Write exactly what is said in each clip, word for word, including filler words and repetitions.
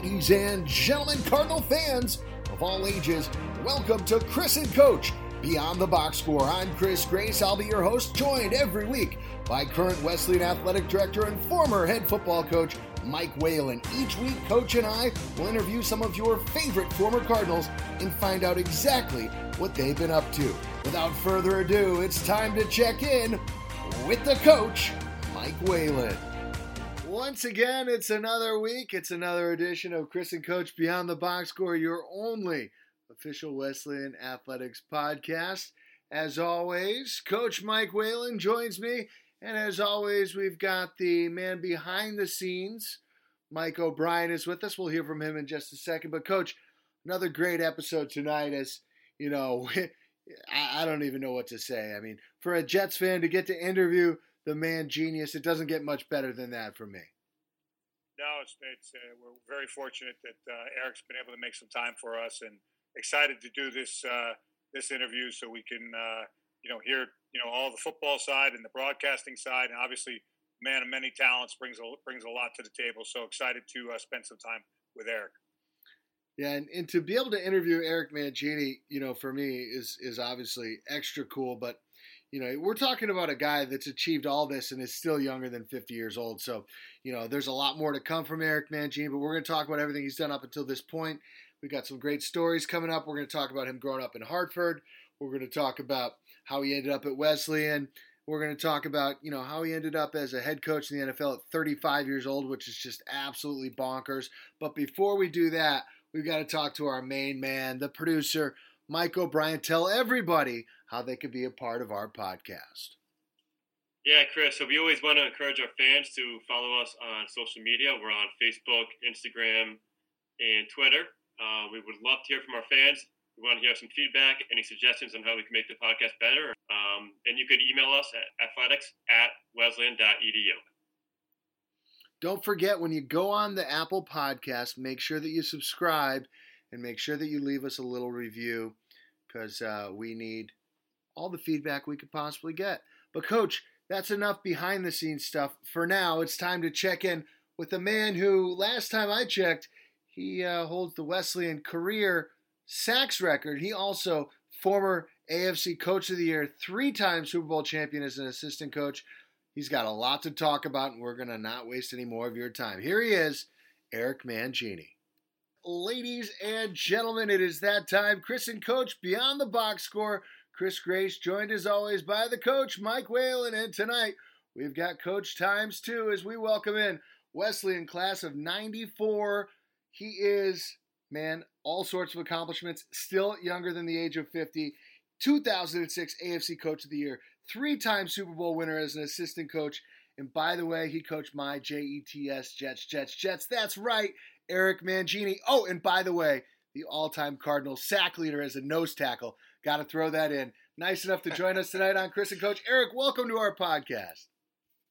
Ladies and gentlemen, Cardinal fans of all ages, welcome to Chris and Coach Beyond the Box Score. I'm Chris Grace. I'll be your host, joined every week by current Wesleyan Athletic Director and former head football coach, Mike Whalen. Each week, Coach and I will interview some of your favorite former Cardinals and find out exactly what they've been up to. Without further ado, it's time to check in with the coach, Mike Whalen. Once again, it's another week. It's another edition of Chris and Coach Beyond the Box Score, your only official Wesleyan Athletics podcast. As always, Coach Mike Whalen joins me. And as always, we've got the man behind the scenes, Mike O'Brien, is with us. We'll hear from him in just a second. But, Coach, another great episode tonight. As, you know, I don't even know what to say. I mean, for a Jets fan to get to interview the man genius, it doesn't get much better than that for me. No, it's, it's uh, we're very fortunate that uh, Eric's been able to make some time for us, and excited to do this uh, this interview so we can, uh, you know, hear, you know, all the football side and the broadcasting side. And obviously, man of many talents, brings a, brings a lot to the table. So excited to uh, spend some time with Eric. Yeah, and, and to be able to interview Eric Mangini, you know, for me is is obviously extra cool. But, you know, we're talking about a guy that's achieved all this and is still younger than fifty years old. So, you know, there's a lot more to come from Eric Mangini, but we're going to talk about everything he's done up until this point. We've got some great stories coming up. We're going to talk about him growing up in Hartford. We're going to talk about how he ended up at Wesleyan. We're going to talk about, you know, how he ended up as a head coach in the N F L at thirty-five years old, which is just absolutely bonkers. But before we do that, we've got to talk to our main man, the producer, Mike O'Brien. Tell everybody how they can be a part of our podcast. Yeah, Chris. So we always want to encourage our fans to follow us on social media. We're on Facebook, Instagram, and Twitter. Uh, we would love to hear from our fans. We want to hear some feedback, any suggestions on how we can make the podcast better. Um, and you could email us at athletics at wesleyan dot e d u. Don't forget, when you go on the Apple Podcast, make sure that you subscribe and make sure that you leave us a little review, because uh, we need all the feedback we could possibly get. But, Coach, that's enough behind-the-scenes stuff. For now, it's time to check in with the man who, last time I checked, he uh, holds the Wesleyan career sacks record. He also former A F C Coach of the Year, three-time Super Bowl champion as an assistant coach. He's got a lot to talk about, and we're going to not waste any more of your time. Here he is, Eric Mangini. Ladies and gentlemen, it is that time. Chris and Coach Beyond the Box Score. Chris Grace, joined as always by the coach, Mike Whalen. And tonight, we've got Coach Times two as we welcome in Wesleyan class of ninety-four. He is, man, all sorts of accomplishments, still younger than the age of fifty. two thousand six A F C Coach of the Year, three-time Super Bowl winner as an assistant coach. And by the way, he coached my J E T S, Jets, Jets, Jets. That's right, Eric Mangini. Oh, and by the way, the all-time Cardinal sack leader as a nose tackle. Got to throw that in. Nice enough to join us tonight on Chris and Coach. Eric, welcome to our podcast.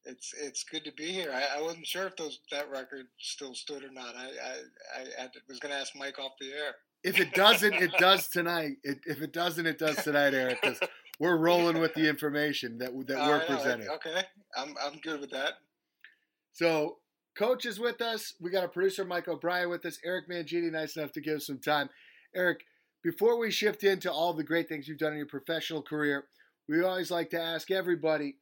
It's it's good to be here. I, I wasn't sure if those that record still stood or not. I I, I, I was going to ask Mike off the air. If it doesn't, it does tonight. It, if it doesn't, it does tonight, Eric, because we're rolling with the information that that All we're right, presenting. Okay, I'm I'm good with that. So, Coach is with us. We got a producer, Mike O'Brien, with us. Eric Mangini, nice enough to give us some time. Eric, before we shift into all the great things you've done in your professional career, we always like to ask everybody,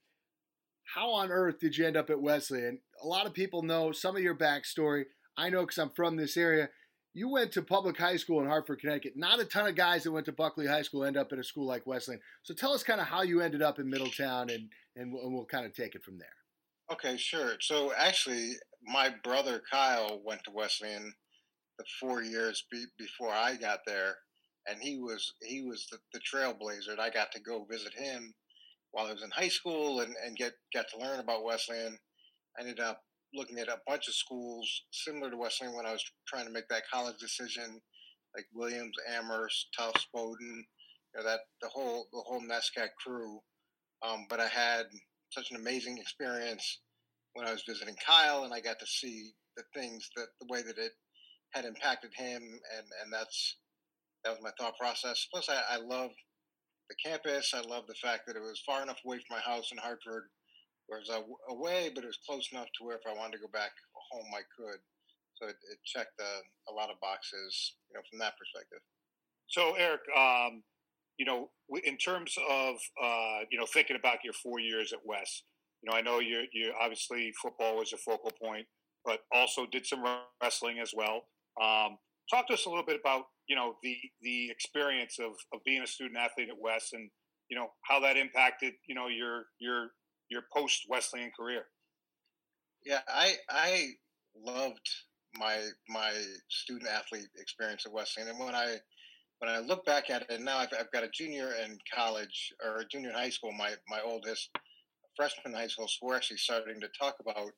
how on earth did you end up at Wesleyan? A lot of people know some of your backstory. I know because I'm from this area. You went to public high school in Hartford, Connecticut. Not a ton of guys that went to Buckley High School end up at a school like Wesleyan. So tell us kind of how you ended up in Middletown, and, and we'll, and we'll kind of take it from there. Okay, sure. So actually, my brother Kyle went to Wesleyan the four years be, before I got there, and he was he was the, the trailblazer. And I got to go visit him while I was in high school and, and get got to learn about Wesleyan. I ended up looking at a bunch of schools similar to Wesleyan when I was trying to make that college decision, like Williams, Amherst, Tufts, Bowdoin, you know, that the whole the whole NESCAC crew. Um, but I had such an amazing experience when I was visiting Kyle, and I got to see the things that the way that it had impacted him, and, and that's that was my thought process. Plus, I, I love the campus. I love the fact that it was far enough away from my house in Hartford, where it was away, but it was close enough to where if I wanted to go back home, I could. So it, it checked a, a lot of boxes, you know, from that perspective. So, Eric, um, you know, in terms of, uh, you know, thinking about your four years at West, you know, I know you you obviously football was your focal point, but also did some wrestling as well. Um, talk to us a little bit about, you know, the the experience of, of being a student athlete at West and, you know, how that impacted, you know, your your your post Wesleyan career. Yeah, I I loved my my student athlete experience at Wesleyan, and when I when I look back at it now, I've, I've got a junior in college or a junior in high school. My my oldest freshman in high school, so we're actually starting to talk about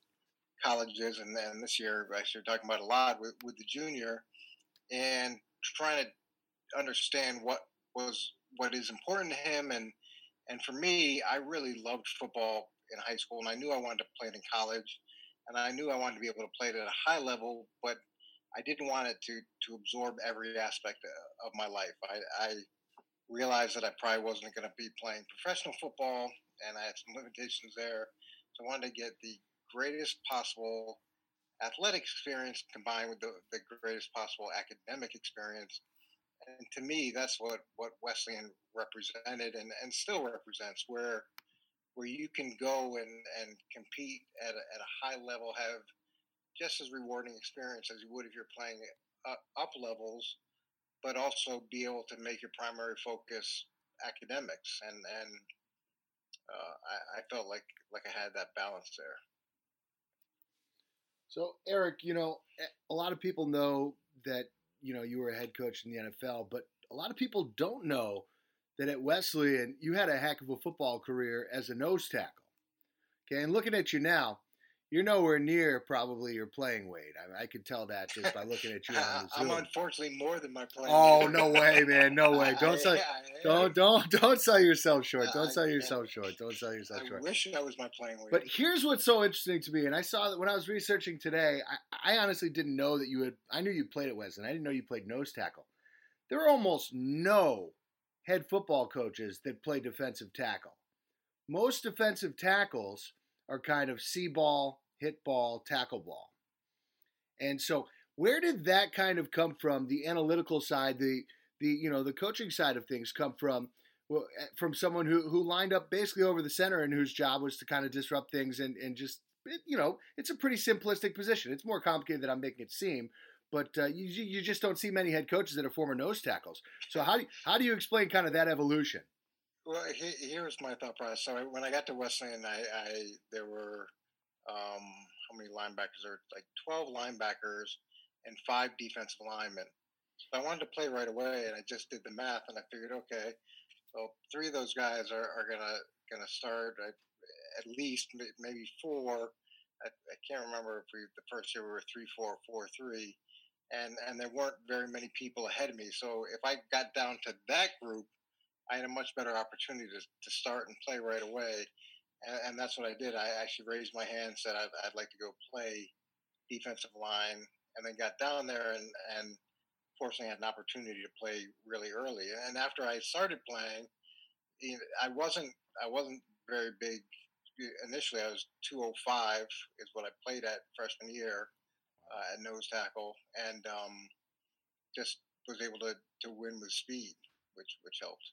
colleges, and then this year actually we're talking about a lot with, with the junior and trying to understand what was what is important to him. And and for me, I really loved football in high school, and I knew I wanted to play it in college, and I knew I wanted to be able to play it at a high level, but I didn't want it to to absorb every aspect of my life. I, I realized that I probably wasn't going to be playing professional football, and I had some limitations there. So I wanted to get the greatest possible athletic experience combined with the, the greatest possible academic experience. And to me, that's what, what Wesleyan represented and, and still represents, where where you can go and, and compete at a, at a high level, have just as rewarding experience as you would if you're playing up levels, but also be able to make your primary focus academics. And, and uh, I, I felt like, like I had that balance there. So, Eric, you know, a lot of people know that, you know, you were a head coach in the N F L, but a lot of people don't know that at Wesleyan, you had a heck of a football career as a nose tackle. Okay, and looking at you now, you're nowhere near probably your playing weight. I mean, I could tell that just by looking at you on Zoom. I'm unfortunately more than my playing weight. Oh, no way, man, no way. Don't sell, don't, don't, don't sell yourself short. Don't sell yourself short. Don't sell yourself short. I wish that was my playing weight. But here's what's so interesting to me, and I saw that when I was researching today, I, I honestly didn't know that you had – I knew you played at Wesleyan. I didn't know you played nose tackle. There are almost no head football coaches that play defensive tackle. Most defensive tackles – are kind of see ball, hit ball, tackle ball. And so where did that kind of come from, the analytical side, the the you know, the coaching side of things come from well, from someone who, who lined up basically over the center and whose job was to kind of disrupt things and, and just, it, you know, it's a pretty simplistic position. It's more complicated than I'm making it seem, but uh, you you just don't see many head coaches that are former nose tackles. So how do you, how do you explain kind of that evolution? Well, he, here's my thought process. So I, when I got to Wesleyan, I, I there were um, how many linebackers? There were like twelve linebackers and five defensive linemen. So I wanted to play right away, and I just did the math, and I figured, okay, so three of those guys are, are gonna gonna start at, at least maybe four. I, I can't remember if we the first year we were three four four three, and and there weren't very many people ahead of me. So if I got down to that group, I had a much better opportunity to, to start and play right away, and, and that's what I did. I actually raised my hand, said I'd, I'd like to go play defensive line, and then got down there and, and fortunately had an opportunity to play really early. And after I started playing, you know, I wasn't I wasn't very big initially. I was two oh five is what I played at freshman year uh, at nose tackle, and um, just was able to, to win with speed, which which helped.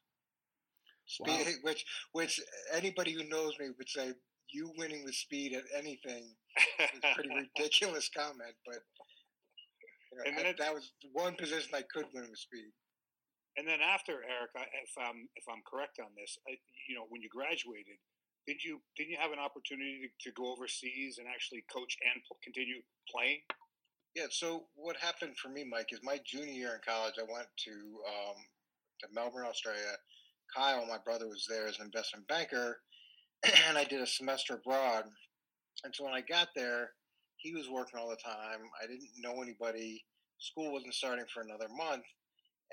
Speed, wow. Which, which anybody who knows me would say, you winning with speed at anything is a pretty ridiculous comment, but you know, and then I, it, that was one position I could win with speed. And then after, Eric, if I'm if I'm correct on this, I, you know, when you graduated, did you didn't you have an opportunity to, to go overseas and actually coach and p- continue playing? Yeah. So what happened for me, Mike, is my junior year in college, I went to um, to Melbourne, Australia. Kyle, my brother, was there as an investment banker, and I did a semester abroad. And so when I got there, he was working all the time. I didn't know anybody. School wasn't starting for another month.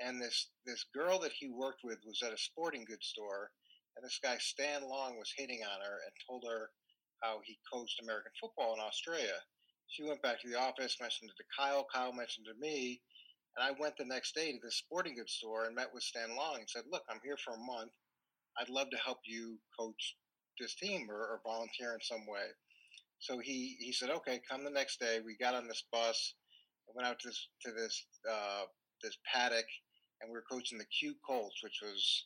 And this, this girl that he worked with was at a sporting goods store, and this guy, Stan Long, was hitting on her and told her how he coached American football in Australia. She went back to the office, mentioned it to Kyle. Kyle mentioned it to me. And I went the next day to this sporting goods store and met with Stan Long and said, look, I'm here for a month. I'd love to help you coach this team or, or volunteer in some way. So he, he said, okay, come the next day. We got on this bus went out to this to this uh, this paddock, and we were coaching the Q Colts, which was,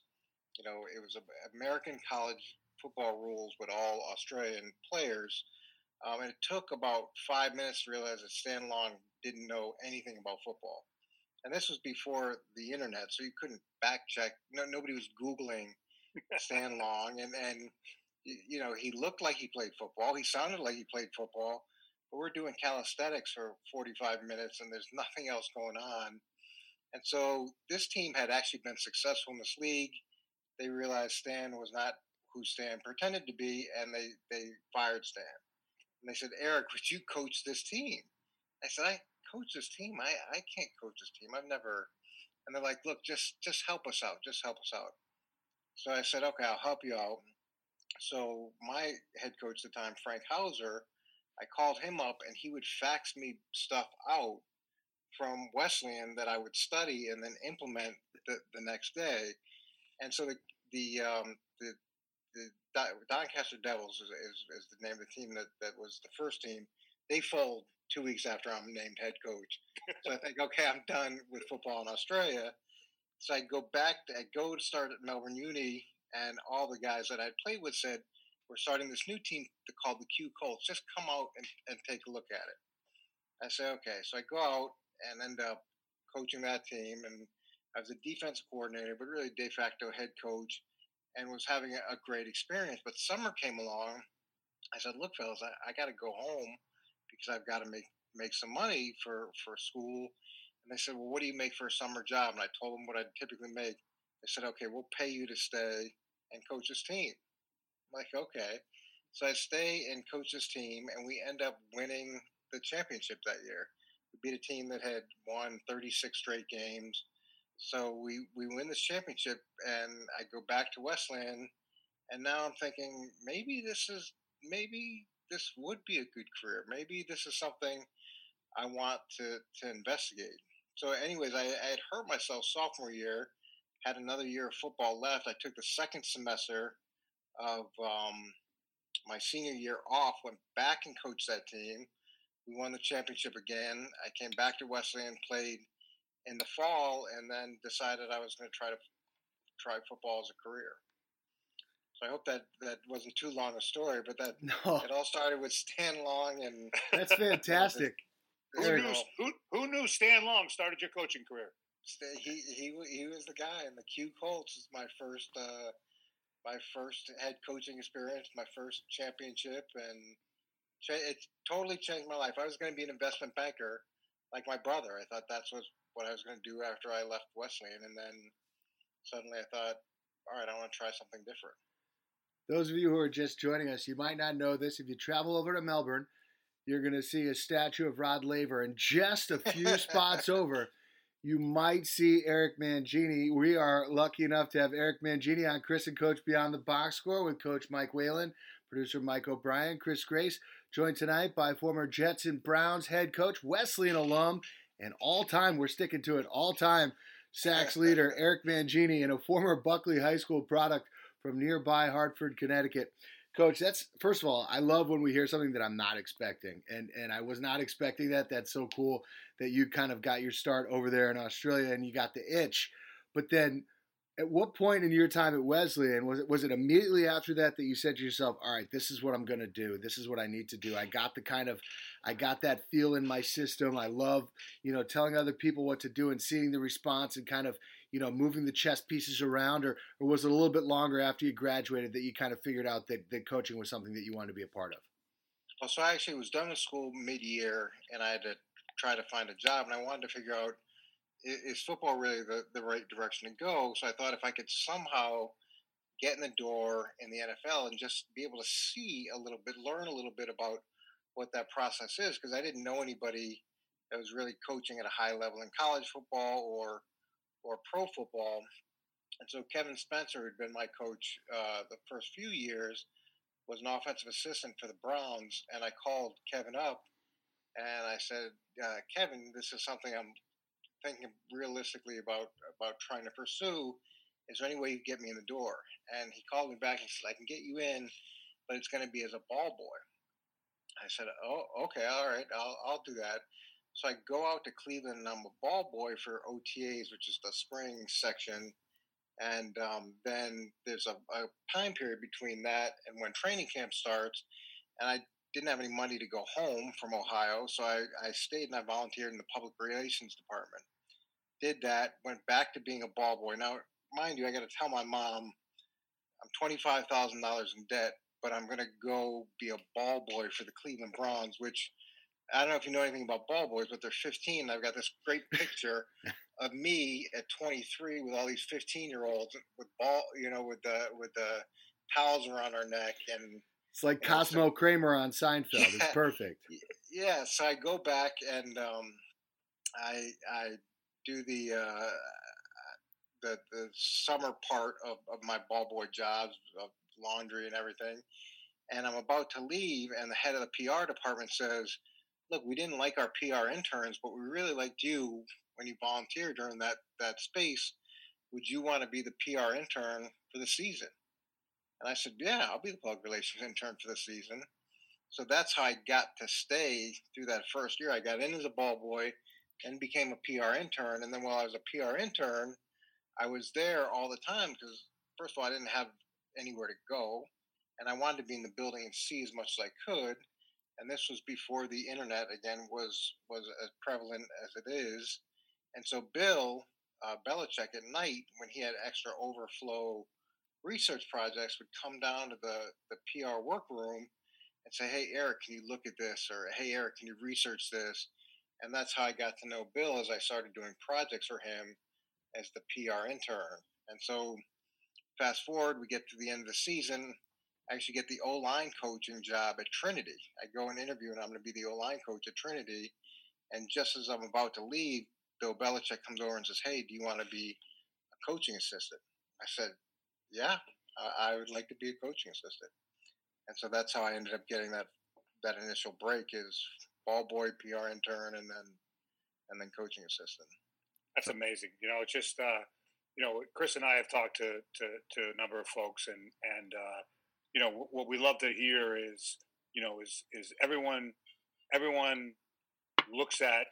you know, it was American college football rules with all Australian players. Um, and it took about five minutes to realize that Stan Long didn't know anything about football. And this was before the internet, so you couldn't back check. No, nobody was Googling Stan Long. And, and, you know, he looked like he played football. He sounded like he played football. But we're doing calisthenics for forty-five minutes, and there's nothing else going on. And so this team had actually been successful in this league. They realized Stan was not who Stan pretended to be, and they, they fired Stan. And they said, Eric, would you coach this team? I said, I coach this team? I, I can't coach this team. I've never. And they're like, look, just just help us out. Just help us out. So I said, okay, I'll help you out. So my head coach at the time, Frank Hauser, I called him up, and he would fax me stuff out from Wesleyan that I would study and then implement the, the next day. And so the the um, the, the Doncaster Devils is, is, is the name of the team that, that was the first team. They fold two weeks after I'm named head coach. So I think, okay, I'm done with football in Australia. So I go back to, I go to start at Melbourne Uni, and all the guys that I played with said, we're starting this new team called the Q Colts. Just come out and, and take a look at it. I say, okay. So I go out and end up coaching that team. And I was a defensive coordinator, but really de facto head coach, and was having a great experience. But summer came along. I said, look, fellas, I, I got to go home because I've got to make, make some money for, for school. And they said, well, what do you make for a summer job? And I told them what I'd typically make. They said, okay, we'll pay you to stay and coach this team. I'm like, okay. So I stay and coach this team, and we end up winning the championship that year. We beat a team that had won thirty-six straight games. So we, we win this championship, and I go back to Wesleyan, and now I'm thinking maybe this is maybe this would be a good career. Maybe this is something I want to, to investigate. So anyways, I, I had hurt myself sophomore year, had another year of football left. I took the second semester of um, my senior year off, went back and coached that team. We won the championship again. I came back to Wesleyan, played in the fall, and then decided I was going to try to try football as a career. So I hope that that wasn't too long a story, but that no. It all started with Stan Long. And that's fantastic. Who, knew, who, who knew Stan Long started your coaching career? He he he was the guy, and the Q Colts is my first uh, my first head coaching experience, my first championship, and it totally changed my life. I was going to be an investment banker, like my brother. I thought that's what. what I was going to do after I left Wesleyan. And then suddenly I thought, all right, I want to try something different. Those of you who are just joining us, you might not know this. If you travel over to Melbourne, you're going to see a statue of Rod Laver. And just a few spots over, you might see Eric Mangini. We are lucky enough to have Eric Mangini on Chris and Coach Beyond the Box Score with Coach Mike Whalen, producer Mike O'Brien, Chris Grace, joined tonight by former Jets and Browns head coach, Wesleyan alum, and all-time, we're sticking to it, all-time sacks leader Eric Mangini, and a former Buckley High School product from nearby Hartford, Connecticut. Coach, that's first of all, I love when we hear something that I'm not expecting, and and I was not expecting that. That's so cool that you kind of got your start over there in Australia and you got the itch. But then at what point in your time at Wesleyan, was it was it immediately after that that you said to yourself, all right, this is what I'm going to do. This is what I need to do. I got the kind of, I got that feel in my system. I love, you know, telling other people what to do and seeing the response and kind of, you know, moving the chess pieces around, or, or was it a little bit longer after you graduated that you kind of figured out that, that coaching was something that you wanted to be a part of? Well, so I actually was done with school mid-year, and I had to try to find a job, and I wanted to figure out, is football really the, the right direction to go? So I thought if I could somehow get in the door in the N F L and just be able to see a little bit, learn a little bit about what that process is, because I didn't know anybody that was really coaching at a high level in college football or or pro football. And so Kevin Spencer, who had been my coach uh, the first few years, was an offensive assistant for the Browns, and I called Kevin up, and I said, uh, Kevin, this is something I'm thinking realistically about about trying to pursue. Is there any way you can get me in the door? And he called me back and said, I can get you in, but it's going to be as a ball boy. I said, oh, okay, all right, I'll, I'll do that. So I go out to Cleveland and I'm a ball boy for O T As, which is the spring section. And um, then there's a, a time period between that and when training camp starts. And I didn't have any money to go home from Ohio. So I, I stayed and I volunteered in the public relations department. Did that, went back to being a ball boy. Now, mind you, I got to tell my mom I'm twenty-five thousand dollars in debt, but I'm going to go be a ball boy for the Cleveland Browns, which I don't know if you know anything about ball boys, but they're fifteen. I've got this great picture of me at twenty-three with all these fifteen-year-olds with ball, you know, with the with the towels around our neck, and it's like Cosmo so, Kramer on Seinfeld. Yeah, it's perfect. Yeah, so I go back and um, I I do the uh, the the summer part of, of my ball boy jobs of laundry and everything, and I'm about to leave, and the head of the P R department says, look, we didn't like our P R interns, but we really liked you when you volunteered during that, that space. Would you want to be the P R intern for the season? And I said, yeah, I'll be the public relations intern for the season. So that's how I got to stay through that first year. I got in as a ball boy and became a P R intern. And then while I was a P R intern, I was there all the time because, first of all, I didn't have anywhere to go. And I wanted to be in the building and see as much as I could. And this was before the internet, again, was was as prevalent as it is. And so Bill uh, Belichick at night, when he had extra overflow research projects, would come down to the, the P R workroom and say, hey, Eric, can you look at this? Or, hey, Eric, can you research this? And that's how I got to know Bill as I started doing projects for him as the P R intern. And so fast forward, we get to the end of the season. I actually get the O-line coaching job at Trinity. I go and interview, and I'm going to be the O-line coach at Trinity. And just as I'm about to leave, Bill Belichick comes over and says, hey, do you want to be a coaching assistant? I said, yeah, I would like to be a coaching assistant. And so that's how I ended up getting that that initial break is ball boy, P R intern, and then and then coaching assistant. That's amazing. You know, it's just, uh, you know, Chris and I have talked to to, to a number of folks, and, and uh you know, what we love to hear is, you know, is, is everyone, everyone looks at,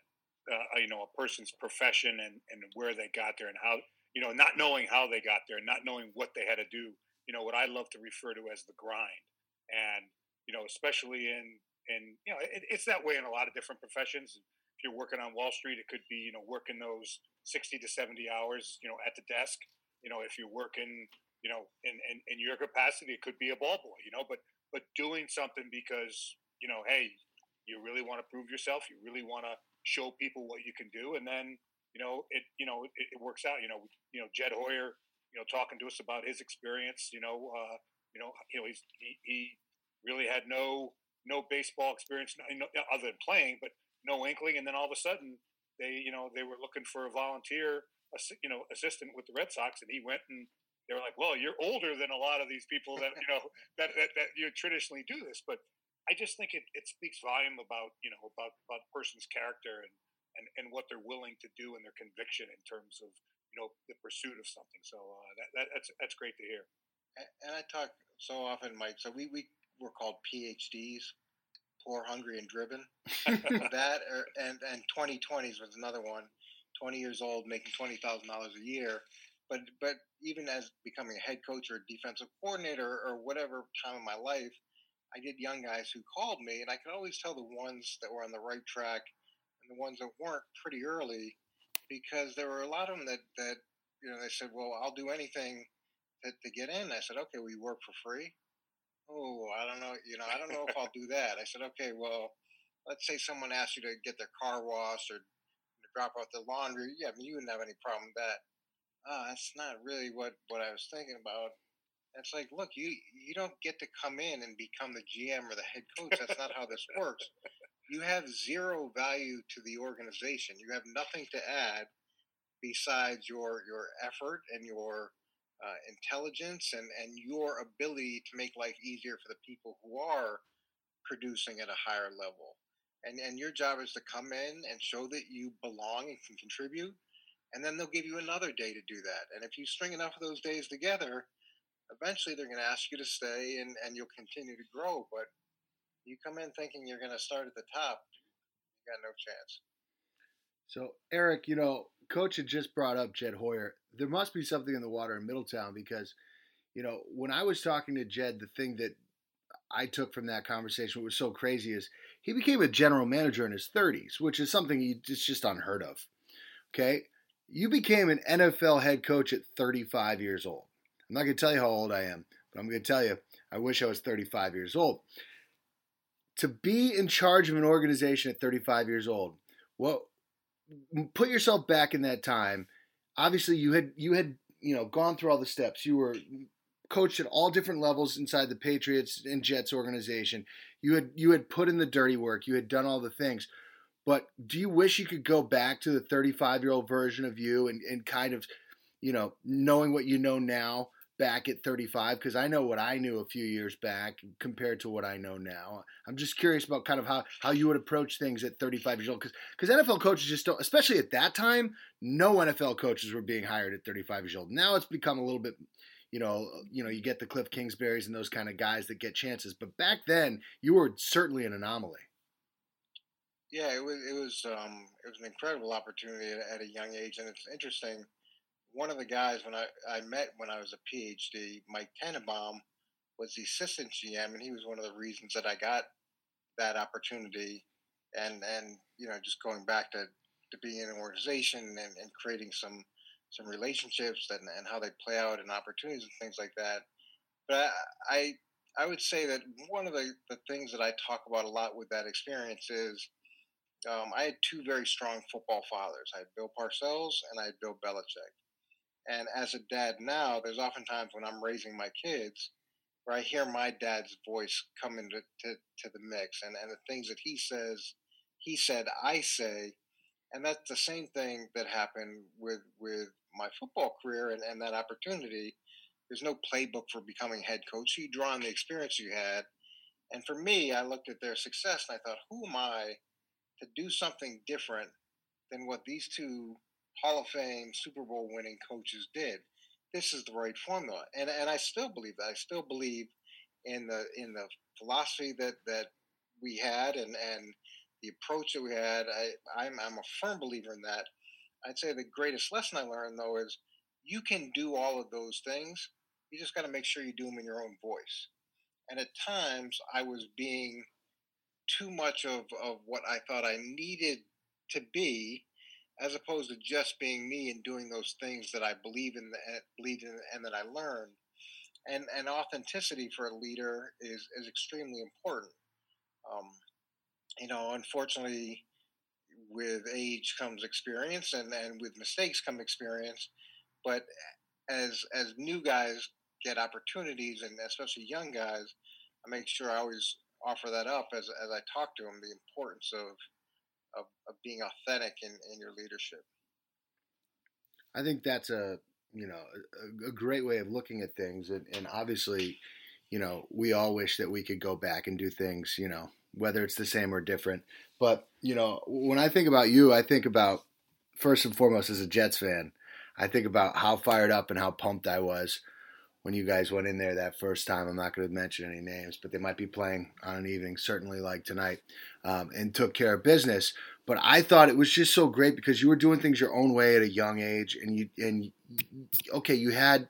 uh, you know, a person's profession and, and where they got there and how, you know, not knowing how they got there and not knowing what they had to do, you know, what I love to refer to as the grind. And, you know, especially in, in, you know, it, it's that way in a lot of different professions. If you're working on Wall Street, it could be, you know, working those sixty to seventy hours, you know, at the desk. You know, if you're working, you know, in, in, in your capacity, it could be a ball boy, you know, but, but doing something because, you know, hey, you really want to prove yourself. You really want to show people what you can do. And then, you know, it, you know, it, it works out, you know, you know, Jed Hoyer, you know, talking to us about his experience, you know, uh, you know, you know, he's, he, he really had no, no baseball experience no, other than playing, but no inkling. And then all of a sudden they, you know, they were looking for a volunteer, you know, assistant with the Red Sox. And he went and, they were like, well, you're older than a lot of these people that, you know, that, that, that you traditionally do this. But I just think it, it speaks volume about, you know, about, about a person's character and, and, and what they're willing to do and their conviction in terms of, you know, the pursuit of something. So uh, that, that that's that's great to hear. And I talk so often, Mike, so we, we were called P H Ds, poor, hungry, and driven. that or, and, and twenty twenties was another one, twenty years old, making twenty thousand dollars a year. But but even as becoming a head coach or a defensive coordinator or whatever time in my life, I get young guys who called me, and I could always tell the ones that were on the right track and the ones that weren't pretty early, because there were a lot of them that, that you know, they said, well, I'll do anything to, to get in. I said, okay, well, you work for free? Oh, I don't know. You know, I don't know if I'll do that. I said, okay, well, let's say someone asked you to get their car washed or drop off their laundry. Yeah, I mean, you wouldn't have any problem with that. Uh, that's not really what, what I was thinking about. It's like, look, you, you don't get to come in and become the G M or the head coach. That's not how this works. You have zero value to the organization. You have nothing to add besides your, your effort and your uh, intelligence and, and your ability to make life easier for the people who are producing at a higher level. And, and your job is to come in and show that you belong and can contribute. And then they'll give you another day to do that. And if you string enough of those days together, eventually they're going to ask you to stay and, and you'll continue to grow. But you come in thinking you're going to start at the top, you got no chance. So, Eric, you know, Coach had just brought up Jed Hoyer. There must be something in the water in Middletown because, you know, when I was talking to Jed, the thing that I took from that conversation, what was so crazy, is he became a general manager in his thirties, which is something he, it's just unheard of. Okay? You became an N F L head coach at thirty-five years old. I'm not going to tell you how old I am, but I'm going to tell you, I wish I was thirty-five years old. To be in charge of an organization at thirty-five years old, well, put yourself back in that time. Obviously, you had you had you know gone through all the steps. You were coached at all different levels inside the Patriots and Jets organization. You had you had put in the dirty work. You had done all the things. But do you wish you could go back to the thirty-five-year-old version of you and, and kind of, you know, knowing what you know now back at thirty-five? Because I know what I knew a few years back compared to what I know now. I'm just curious about kind of how, how you would approach things at thirty-five years old. Because because N F L coaches just don't, especially at that time, no N F L coaches were being hired at thirty-five years old. Now it's become a little bit, you know, you know, you get the Cliff Kingsbury's and those kind of guys that get chances. But back then, you were certainly an anomaly. Yeah, it was it was um, it was an incredible opportunity at, at a young age, and it's interesting. One of the guys when I, I met when I was a PhD, Mike Tannenbaum, was the assistant G M, and he was one of the reasons that I got that opportunity. And and you know, just going back to, to being in an organization and, and creating some some relationships and, and how they play out and opportunities and things like that. But I I, I would say that one of the, the things that I talk about a lot with that experience is. Um, I had two very strong football fathers. I had Bill Parcells and I had Bill Belichick. And as a dad now, there's oftentimes when I'm raising my kids where I hear my dad's voice come into to, to the mix and, and the things that he says, he said, I say. And that's the same thing that happened with with my football career and, and that opportunity. There's no playbook for becoming head coach. You draw on the experience you had. And for me, I looked at their success and I thought, who am I to do something different than what these two Hall of Fame Super Bowl winning coaches did? This is the right formula. And and I still believe that. I still believe in the in the philosophy that, that we had and, and the approach that we had. I, I'm I'm a firm believer in that. I'd say the greatest lesson I learned though is you can do all of those things. You just gotta make sure you do them in your own voice. And at times I was being too much of, of what I thought I needed to be, as opposed to just being me and doing those things that I believe in, that believed in, and that I learned. And and authenticity for a leader is is extremely important. Um, you know, unfortunately, with age comes experience, and, and with mistakes come experience. But as as new guys get opportunities, and especially young guys, I make sure I always offer that up as as I talk to him, the importance of of, of being authentic in, in your leadership. I think that's a you know a, a great way of looking at things, and, and obviously, you know, we all wish that we could go back and do things, you know, whether it's the same or different. But you know, when I think about you, I think about first and foremost as a Jets fan, I think about how fired up and how pumped I was when you guys went in there that first time. I'm not going to mention any names, but they might be playing on an evening, certainly like tonight, um, and took care of business. But I thought it was just so great because you were doing things your own way at a young age, and you and okay, you had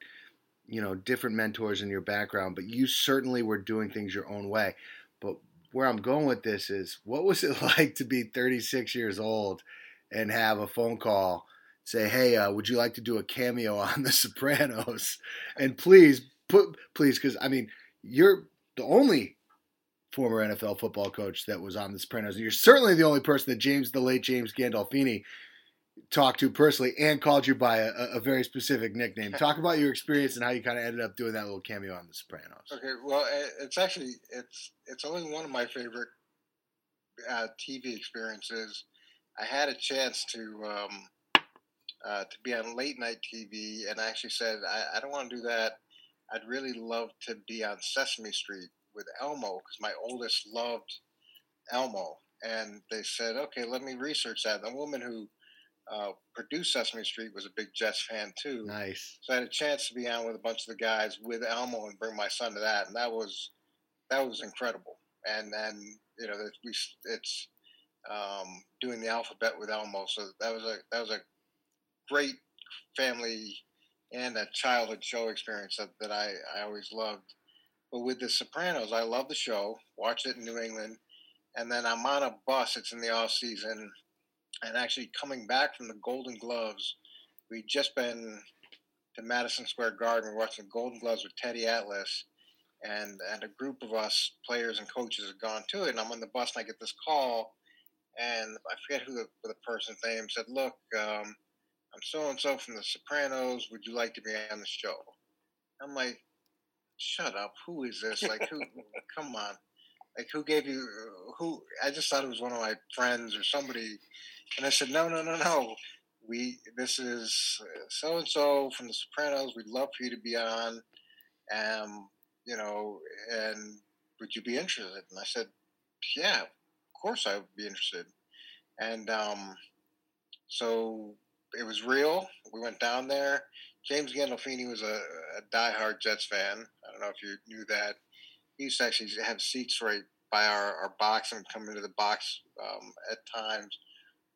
you know different mentors in your background, but you certainly were doing things your own way. But where I'm going with this is, what was it like to be thirty-six years old and have a phone call? Say, hey, uh, would you like to do a cameo on The Sopranos? And please, put, please, because, I mean, you're the only former N F L football coach that was on The Sopranos. And you're certainly the only person that James, the late James Gandolfini, talked to personally and called you by a, a very specific nickname. Talk about your experience and how you kind of ended up doing that little cameo on The Sopranos. Okay, well, it's actually, it's, it's only one of my favorite uh, T V experiences. I had a chance to... Um, Uh, to be on late night T V, and I actually said, I, I don't want to do that. I'd really love to be on Sesame Street with Elmo, because my oldest loved Elmo. And they said, okay, let me research that. And the woman who uh, produced Sesame Street was a big Jets fan too. Nice. So I had a chance to be on with a bunch of the guys with Elmo and bring my son to that. And that was, that was incredible. And, and you know, we it's, um, doing the alphabet with Elmo. So that was a that was a great family and a childhood show experience that, that I, I always loved. But with The Sopranos, I love the show, watched it in New England, and then I'm on a bus. It's in the off season, and actually coming back from the Golden Gloves, we'd just been to Madison Square Garden. We're watching the Golden Gloves with Teddy Atlas, and, and a group of us, players and coaches, had gone to it, and I'm on the bus, and I get this call, and I forget who the, the person's name said, look, um, I'm so-and-so from The Sopranos. Would you like to be on the show? I'm like, shut up. Who is this? Like, who? Come on. Like, who gave you – who? I just thought it was one of my friends or somebody. And I said, no, no, no, no. We This is so-and-so from The Sopranos. We'd love for you to be on, um, you know, and would you be interested? And I said, yeah, of course I would be interested. And um, so – it was real. We went down there. James Gandolfini was a, a diehard Jets fan. I don't know if you knew that. He used to actually have seats right by our, our box and come into the box um, at times.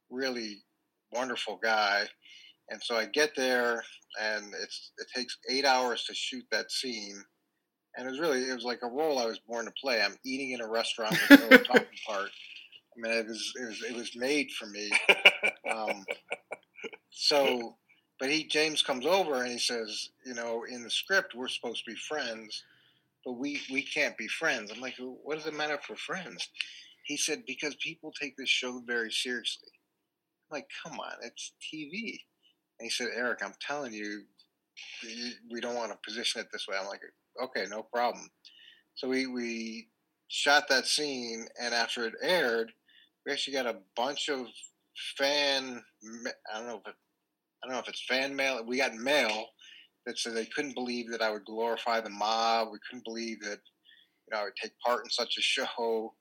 Really wonderful guy. And so I get there, and it's it takes eight hours to shoot that scene. And it was really, it was like a role I was born to play. I'm eating in a restaurant with no talking part. I mean, it was, it was, it was made for me. Um, So, but he, James comes over and he says, you know, in the script, we're supposed to be friends, but we, we can't be friends. I'm like, what does it matter if we're friends? He said, because people take this show very seriously. I'm like, come on, it's T V. And he said, Eric, I'm telling you, we don't want to position it this way. I'm like, okay, no problem. So we, we shot that scene, and after it aired, we actually got a bunch of fan, I don't know if it, I don't know if it's fan mail. We got mail that said they couldn't believe that I would glorify the mob. We couldn't believe that, you know, I would take part in such a show.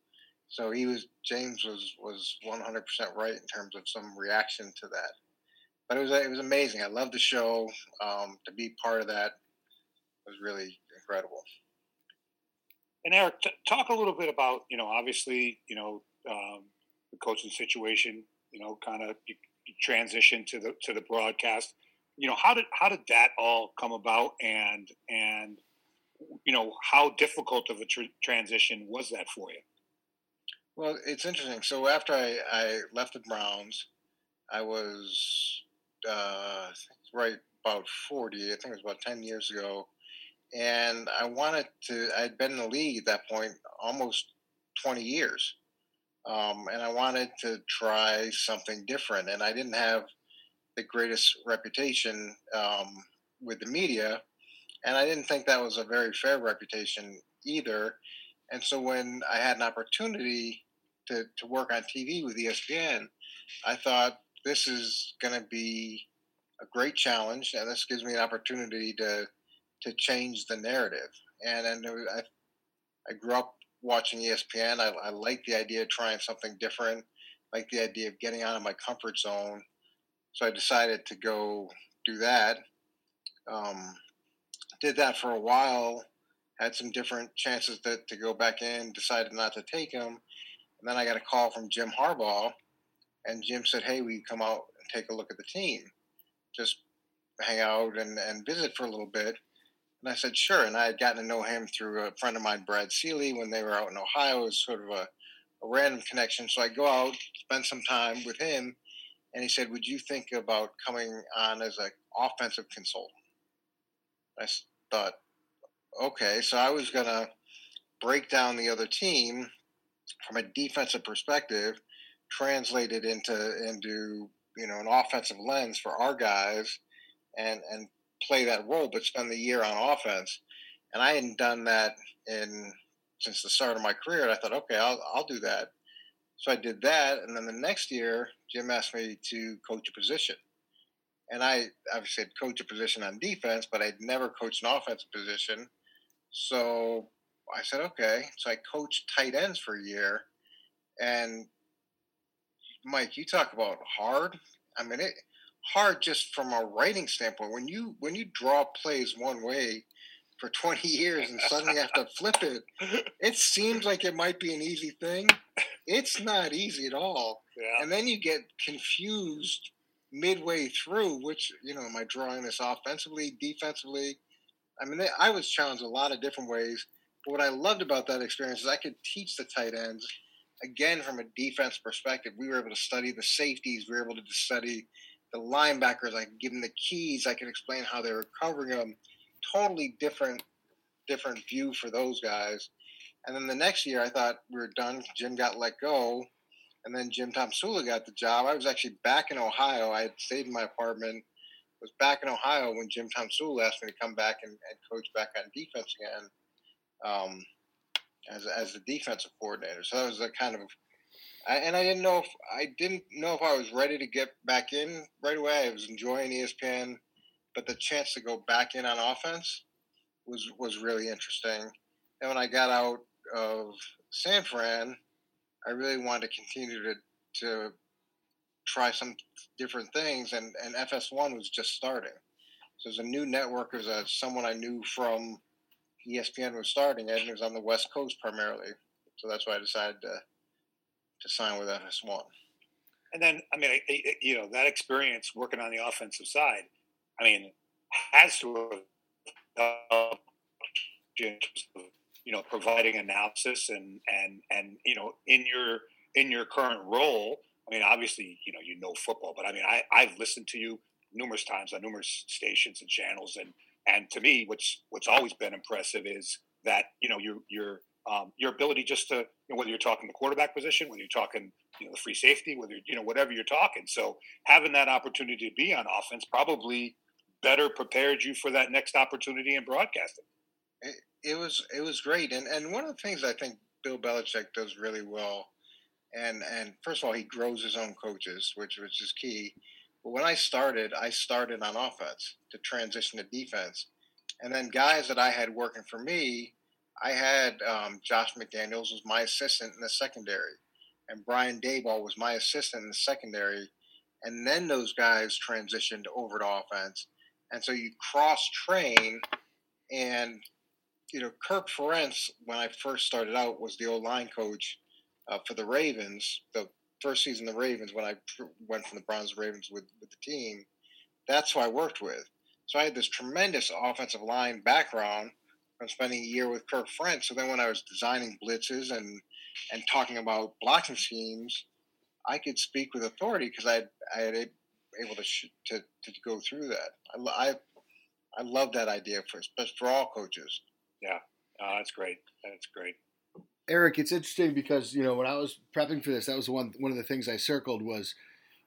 So he was James was was one hundred percent right in terms of some reaction to that. But it was it was amazing. I loved the show. Um, to be part of that was really incredible. And Eric, t- talk a little bit about, you know, obviously, you know, um, the coaching situation. You know, kind of transition to the to the broadcast. You know, how did how did that all come about, and and you know, how difficult of a tr- transition was that for you? Well, it's interesting. So after I, I left the Browns, I was uh, right about forty. I think it was about ten years ago, and I wanted to. I'd been in the league at that point almost twenty years. Um, and I wanted to try something different, and I didn't have the greatest reputation um, with the media, and I didn't think that was a very fair reputation either. And so when I had an opportunity to, to work on T V with E S P N, I thought this is going to be a great challenge, and this gives me an opportunity to to change the narrative. And, and I, I grew up watching E S P N. I, I like the idea of trying something different, like the idea of getting out of my comfort zone. So I decided to go do that. Um, did that for a while, had some different chances to, to go back in, decided not to take them. And then I got a call from Jim Harbaugh, and Jim said, hey, will you come out and take a look at the team? Just hang out and, and visit for a little bit. And I said, sure. And I had gotten to know him through a friend of mine, Brad Seeley, when they were out in Ohio. It was sort of a, a random connection. So I go out, spend some time with him. And he said, would you think about coming on as an offensive consultant? I thought, okay. So I was going to break down the other team from a defensive perspective, translate it into, into you know, an offensive lens for our guys, and, and play that role, but spend the year on offense. And I hadn't done that in since the start of my career. And I thought, okay, I'll, I'll do that. So I did that. And then the next year, Jim asked me to coach a position. And I obviously had coached a position on defense, but I'd never coached an offensive position. So I said, okay. So I coached tight ends for a year. And Mike, you talk about hard. I mean, it, hard just from a writing standpoint. When you when you draw plays one way for twenty years and suddenly have to flip it, it seems like it might be an easy thing. It's not easy at all. Yeah. And then you get confused midway through, which, you know, am I drawing this offensively, defensively? I mean, they, I was challenged a lot of different ways. But what I loved about that experience is I could teach the tight ends, again, from a defense perspective. We were able to study the safeties. We were able to study the linebackers. I could give them the keys. I could explain how they were covering them. Totally different, different view for those guys. And then the next year, I thought we were done. Jim got let go. And then Jim Tomsula got the job. I was actually back in Ohio. I had stayed in my apartment. I was back in Ohio when Jim Tomsula asked me to come back and, and coach back on defense again um, as as the defensive coordinator. So that was a kind of – and I didn't know if I didn't know if I was ready to get back in right away. I was enjoying E S P N, but the chance to go back in on offense was, was really interesting. And when I got out of San Fran, I really wanted to continue to to try some different things, and, and F S one was just starting. So it was a new network. It was a, someone I knew from E S P N was starting it, and it was on the West Coast primarily. So that's why I decided to to sign with F S one. And then, I mean, I, I, you know, that experience working on the offensive side, I mean, has to have uh, in terms of, you know, providing analysis and, and, and, you know, in your, in your current role. I mean, obviously, you know, you know football, but I mean, I, I've listened to you numerous times on numerous stations and channels. And, and to me, what's, what's always been impressive is that, you know, your, your, um, your ability just to, you know, whether you're talking the quarterback position, whether you're talking, you know, the free safety, whether, you know, whatever you're talking. So having that opportunity to be on offense probably better prepared you for that next opportunity in broadcasting. It, it was it was great, and and one of the things I think Bill Belichick does really well, and and first of all, he grows his own coaches, which which is key. But when I started, I started on offense to transition to defense, and then guys that I had working for me, I had um, Josh McDaniels was my assistant in the secondary, and Brian Daboll was my assistant in the secondary, and then those guys transitioned over to offense, and so you cross train. And you know, Kirk Ferentz, when I first started out, was the O-line coach uh, for the Ravens. The first season of the Ravens, when I pr- went from the Browns to the Ravens with, with the team, that's who I worked with. So I had this tremendous offensive line background from spending a year with Kirk Ferentz. So then when I was designing blitzes and, and talking about blocking schemes, I could speak with authority because I had, I had a, able to, sh- to to go through that. I, I, I love that idea for for all coaches. Yeah, oh, that's great. That's great. Eric, it's interesting because, you know, when I was prepping for this, that was one one of the things I circled was,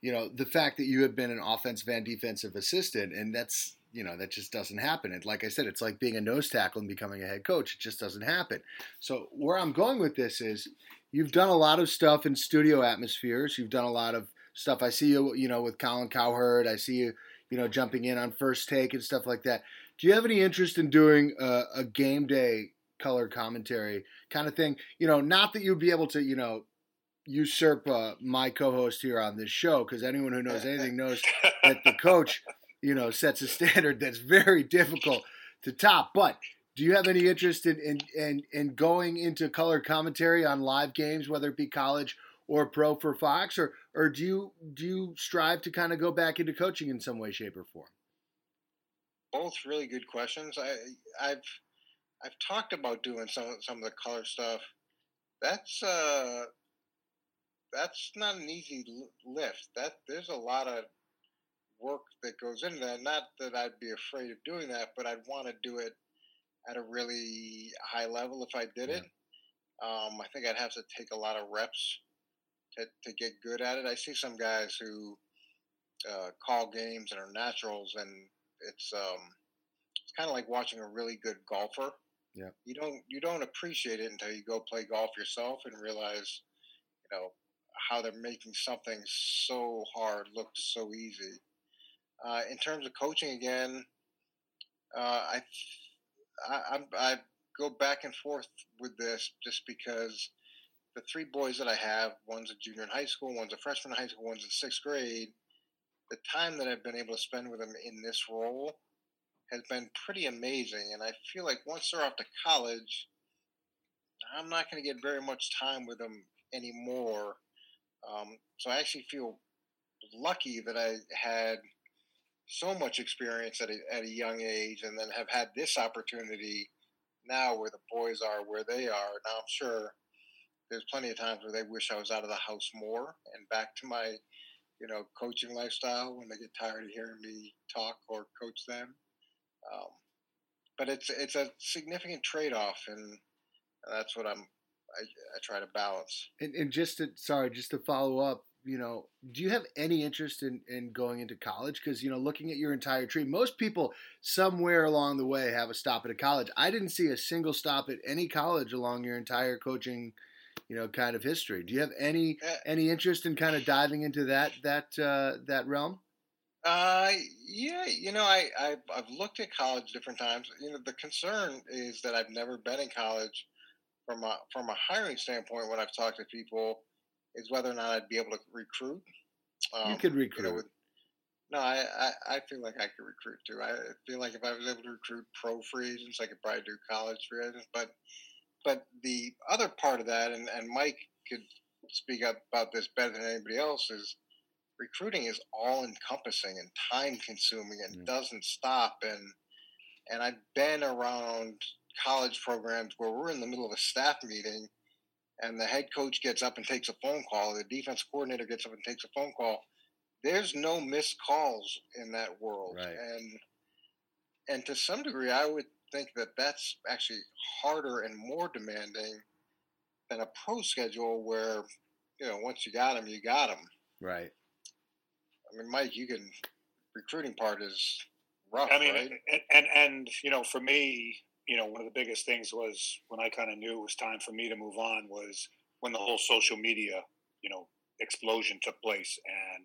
you know, the fact that you have been an offensive and defensive assistant, and that's, you know, that just doesn't happen. And like I said, it's like being a nose tackle and becoming a head coach. It just doesn't happen. So where I'm going with this is you've done a lot of stuff in studio atmospheres. You've done a lot of stuff. I see you, you know, with Colin Cowherd. I see you, you know, jumping in on First Take and stuff like that. Do you have any interest in doing a, a game day color commentary kind of thing? You know, not that you'd be able to, you know, usurp uh, my co-host here on this show, because anyone who knows anything knows that the coach, you know, sets a standard that's very difficult to top. But do you have any interest in in, in, in going into color commentary on live games, whether it be college or pro for Fox, or or do you do you strive to kind of go back into coaching in some way, shape, or form? Both really good questions. I, I've I've talked about doing some some of the color stuff. That's uh that's not an easy lift. That there's a lot of work that goes into that. Not that I'd be afraid of doing that, but I'd want to do it at a really high level if I did yeah. it. Um, I think I'd have to take a lot of reps To, to get good at it. I see some guys who uh, call games and are naturals, and it's um, it's kind of like watching a really good golfer. Yeah, you don't you don't appreciate it until you go play golf yourself and realize, you know, how they're making something so hard look so easy. Uh, in terms of coaching, again, uh, I, I I go back and forth with this just because. The three boys that I have, one's a junior in high school, one's a freshman in high school, one's in sixth grade, the time that I've been able to spend with them in this role has been pretty amazing. And I feel like once they're off to college, I'm not going to get very much time with them anymore. Um, so I actually feel lucky that I had so much experience at a, at a young age, and then have had this opportunity now where the boys are where they are. Now, I'm sure there's plenty of times where they wish I was out of the house more and back to my, you know, coaching lifestyle when they get tired of hearing me talk or coach them. Um, but it's it's a significant trade-off, and, and that's what I'm I, I try to balance. And, and just to sorry, just to follow up, you know, do you have any interest in, in going into college? Because, you know, looking at your entire tree, most people somewhere along the way have a stop at a college. I didn't see a single stop at any college along your entire coaching, you know, kind of history. Do you have any uh, any interest in kind of diving into that that uh, that realm? Uh, yeah, you know, I, I I've looked at college different times. You know, the concern is that I've never been in college from a from a hiring standpoint. When I've talked to people, is whether or not I'd be able to recruit. Um, you could recruit. You know, with, no, I, I, I feel like I could recruit too. I feel like if I was able to recruit pro free agents, I could probably do college free agents. But but the other part of that, and, and Mike could speak up about this better than anybody else, is recruiting is all-encompassing and time-consuming and mm-hmm. doesn't stop. And and I've been around college programs where we're in the middle of a staff meeting, and the head coach gets up and takes a phone call, the defense coordinator gets up and takes a phone call. There's no missed calls in that world. Right. And and to some degree, I would think that that's actually harder and more demanding than a pro schedule where, you know, once you got them, you got them. Right. I mean, Mike, you can – recruiting part is rough, I mean, right? and, and, and, you know, for me – you know, one of the biggest things was when I kind of knew it was time for me to move on was when the whole social media, you know, explosion took place. And,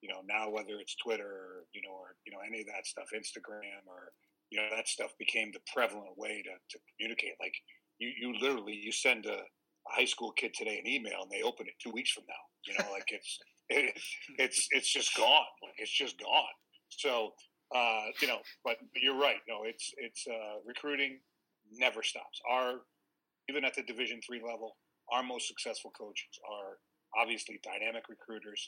you know, now whether it's Twitter, or, you know, or, you know, any of that stuff, Instagram or, you know, that stuff became the prevalent way to, to communicate. Like you, you literally, you send a, a high school kid today an email and they open it two weeks from now, you know, like it's, it, it's, it's just gone. Like it's just gone. So, Uh, you know, but you're right. No, it's it's uh, recruiting never stops. Our even at the Division three level, our most successful coaches are obviously dynamic recruiters.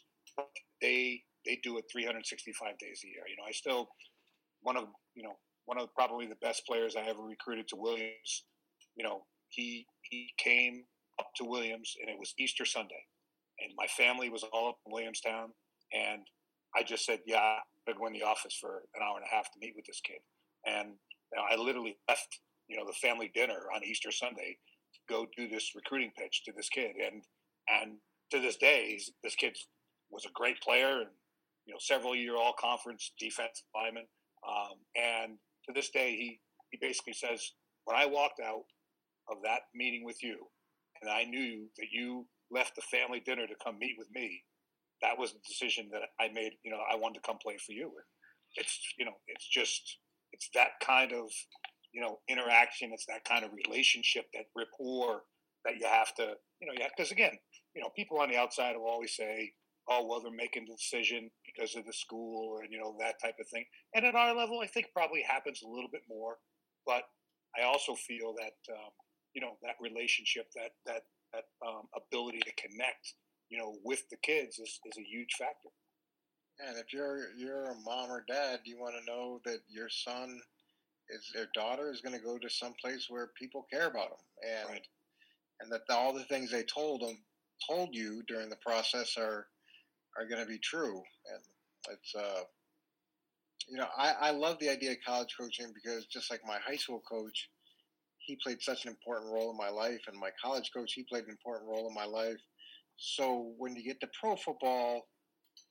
They they do it three hundred sixty-five days a year. You know, I still one of you know one of probably the best players I ever recruited to Williams. You know, he he came up to Williams and it was Easter Sunday, and my family was all up in Williamstown, and I just said, yeah. I'd go in the office for an hour and a half to meet with this kid. And you know, I literally left, you know, the family dinner on Easter Sunday to go do this recruiting pitch to this kid. And, and to this day, this kid was a great player and, you know, several year all conference defensive lineman. Um, and to this day, he, he basically says, when I walked out of that meeting with you and I knew that you left the family dinner to come meet with me, that was the decision that I made. You know, I wanted to come play for you. It's, you know, it's just, it's that kind of, you know, interaction. It's that kind of relationship, that rapport that you have to, you know, you have, because again, you know, people on the outside will always say, oh, well, they're making the decision because of the school and, you know, that type of thing. And at our level, I think probably happens a little bit more, but I also feel that, um, you know, that relationship, that, that, that um, ability to connect, you know, with the kids is, is a huge factor. And if you're you're a mom or dad, you want to know that your son is their daughter is going to go to some place where people care about them, and right. and that the, all the things they told them told you during the process are are going to be true. And it's uh, you know, I, I love the idea of college coaching because just like my high school coach, he played such an important role in my life, and my college coach, he played an important role in my life. So when you get to pro football,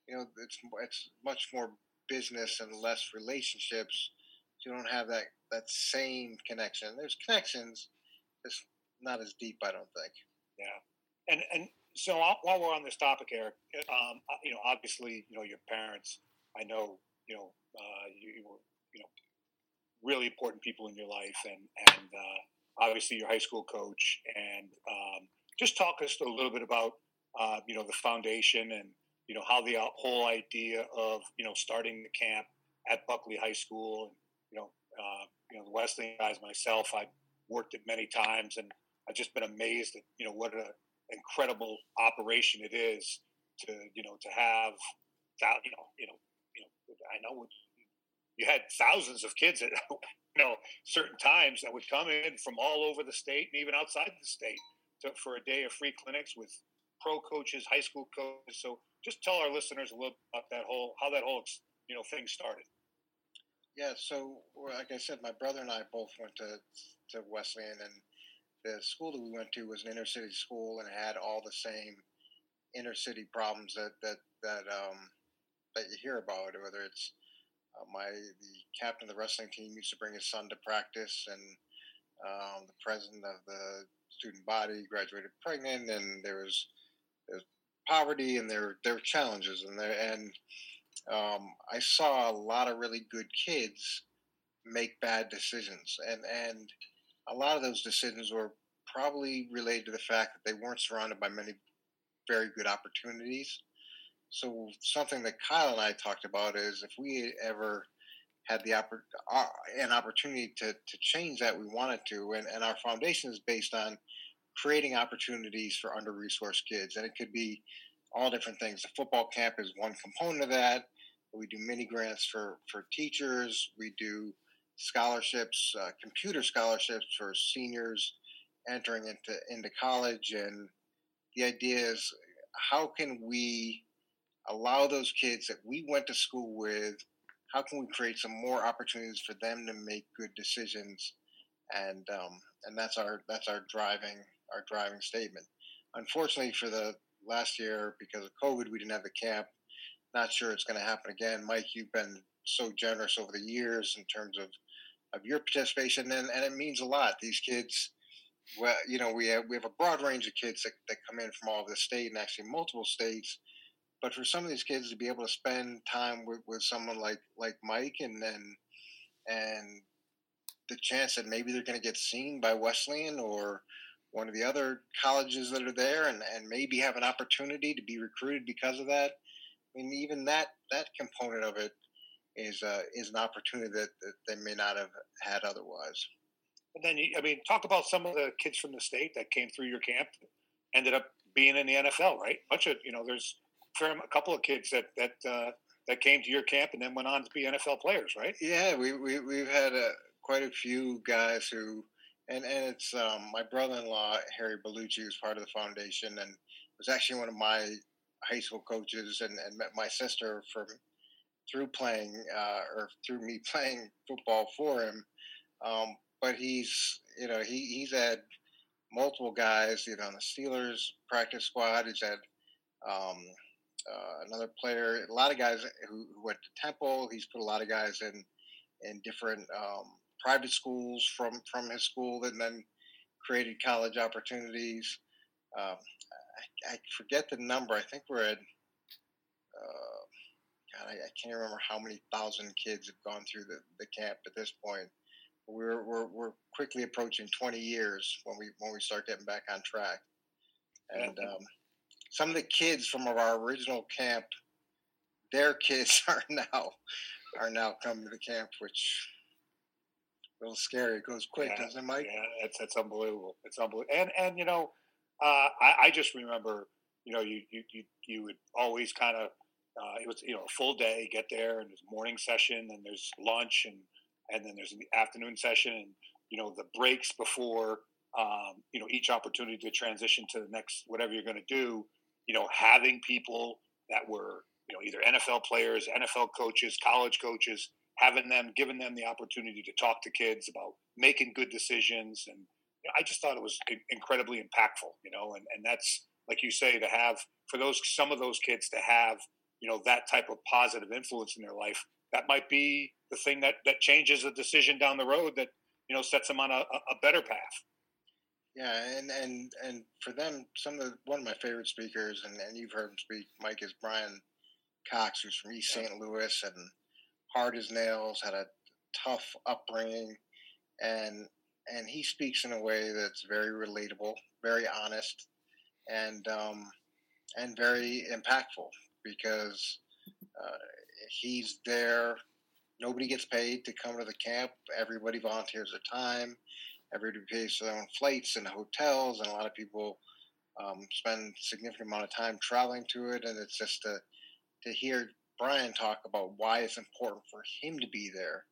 you know, it's it's much more business and less relationships. You don't have that, that same connection. There's connections, just not as deep, I don't think. Yeah. And and so while we're on this topic, Eric, um, you know, obviously, you know, your parents, I know, you know, uh, you, you were, you know, really important people in your life, and, and uh, obviously your high school coach. And um, just talk us a little bit about, Uh, you know, the foundation and, you know, how the whole idea of, you know, starting the camp at Buckley High School, and, you know, uh, you know, the Wesleyan guys, myself, I've worked it many times, and I've just been amazed at, you know, what a, incredible operation it is to, you know, to have, you know, you know, you know, I know you had thousands of kids at, you know, certain times that would come in from all over the state and even outside the state to, for a day of free clinics with pro coaches, high school coaches. So just tell our listeners a little about that whole, how that whole, you know, thing started. Yeah, so like I said, my brother and I both went to to Wesleyan, and the school that we went to was an inner city school, and it had all the same inner city problems that that that um, that you hear about. Whether it's uh, my the captain of the wrestling team used to bring his son to practice, and um, the president of the student body graduated pregnant, and there was there was poverty, and there there were challenges, and there and Um, I saw a lot of really good kids make bad decisions, and, and a lot of those decisions were probably related to the fact that they weren't surrounded by many very good opportunities. So something that Kyle and I talked about is if we ever had the oppor- uh, an opportunity to, to change that, we wanted to, and, and our foundation is based on creating opportunities for under-resourced kids, and it could be all different things. The football camp is one component of that. We do mini grants for, for teachers. We do scholarships, uh, computer scholarships for seniors entering into, into college. And the idea is, how can we allow those kids that we went to school with, how can we create some more opportunities for them to make good decisions? And um, and that's our that's our driving our driving statement. Unfortunately, for the last year, because of COVID, we didn't have the camp. Not sure it's going to happen again. Mike, you've been so generous over the years in terms of, of your participation, and, and it means a lot. These kids, well, you know, we have, we have a broad range of kids that, that come in from all over the state and actually multiple states. But for some of these kids to be able to spend time with, with someone like, like Mike, and then and the chance that maybe they're going to get seen by Wesleyan or one of the other colleges that are there, and, and maybe have an opportunity to be recruited because of that. I mean, even that, that component of it is uh, is an opportunity that, that they may not have had otherwise. And then, you, I mean, talk about some of the kids from the state that came through your camp, ended up being in the N F L, right? Much of, you know, there's a couple of kids that that uh, that came to your camp and then went on to be N F L players, right? Yeah, we, we we've had uh, quite a few guys who. And and it's um, my brother-in-law, Harry Bellucci, who's part of the foundation, and was actually one of my high school coaches, and, and met my sister from through playing uh, or through me playing football for him. Um, but he's, you know, he, he's had multiple guys, you know, on the Steelers practice squad. He's had um, uh, another player, a lot of guys who, who went to Temple. He's put a lot of guys in, in different um, – private schools from, from his school, and then created college opportunities. Um, I, I forget the number. I think we're at, uh, God, I, I can't remember how many thousand kids have gone through the, the camp at this point. We're, we're, we're quickly approaching twenty years when we, when we start getting back on track. And um, some of the kids from our original camp, their kids are now, are now coming to the camp, which, a little scary. It goes quick, yeah, doesn't it, Mike? Yeah, that's that's unbelievable. It's unbelievable. And and you know, uh, I, I just remember, you know, you you you, you would always kind of uh, it was, you know, a full day. Get there, and there's morning session, and there's lunch, and and then there's the afternoon session, and you know, the breaks before um, you know, each opportunity to transition to the next whatever you're going to do. You know, having people that were, you know, either N F L players, N F L coaches, college coaches, having them, giving them the opportunity to talk to kids about making good decisions. And you know, I just thought it was incredibly impactful, you know, and, and that's, like you say, to have, for those, some of those kids to have, you know, that type of positive influence in their life, that might be the thing that, that changes the decision down the road that, you know, sets them on a, a better path. Yeah. And, and, and for them, some of the, one of my favorite speakers, and, and you've heard him speak, Mike, is Brian Cox, who's from East yeah. Saint Louis, and hard as nails, had a tough upbringing, and and he speaks in a way that's very relatable, very honest, and um, and very impactful, because uh, he's there. Nobody gets paid to come to the camp. Everybody volunteers their time. Everybody pays their own flights and hotels, and a lot of people um, spend significant amount of time traveling to it, and it's just to, to hear Brian talk about why it's important for him to be there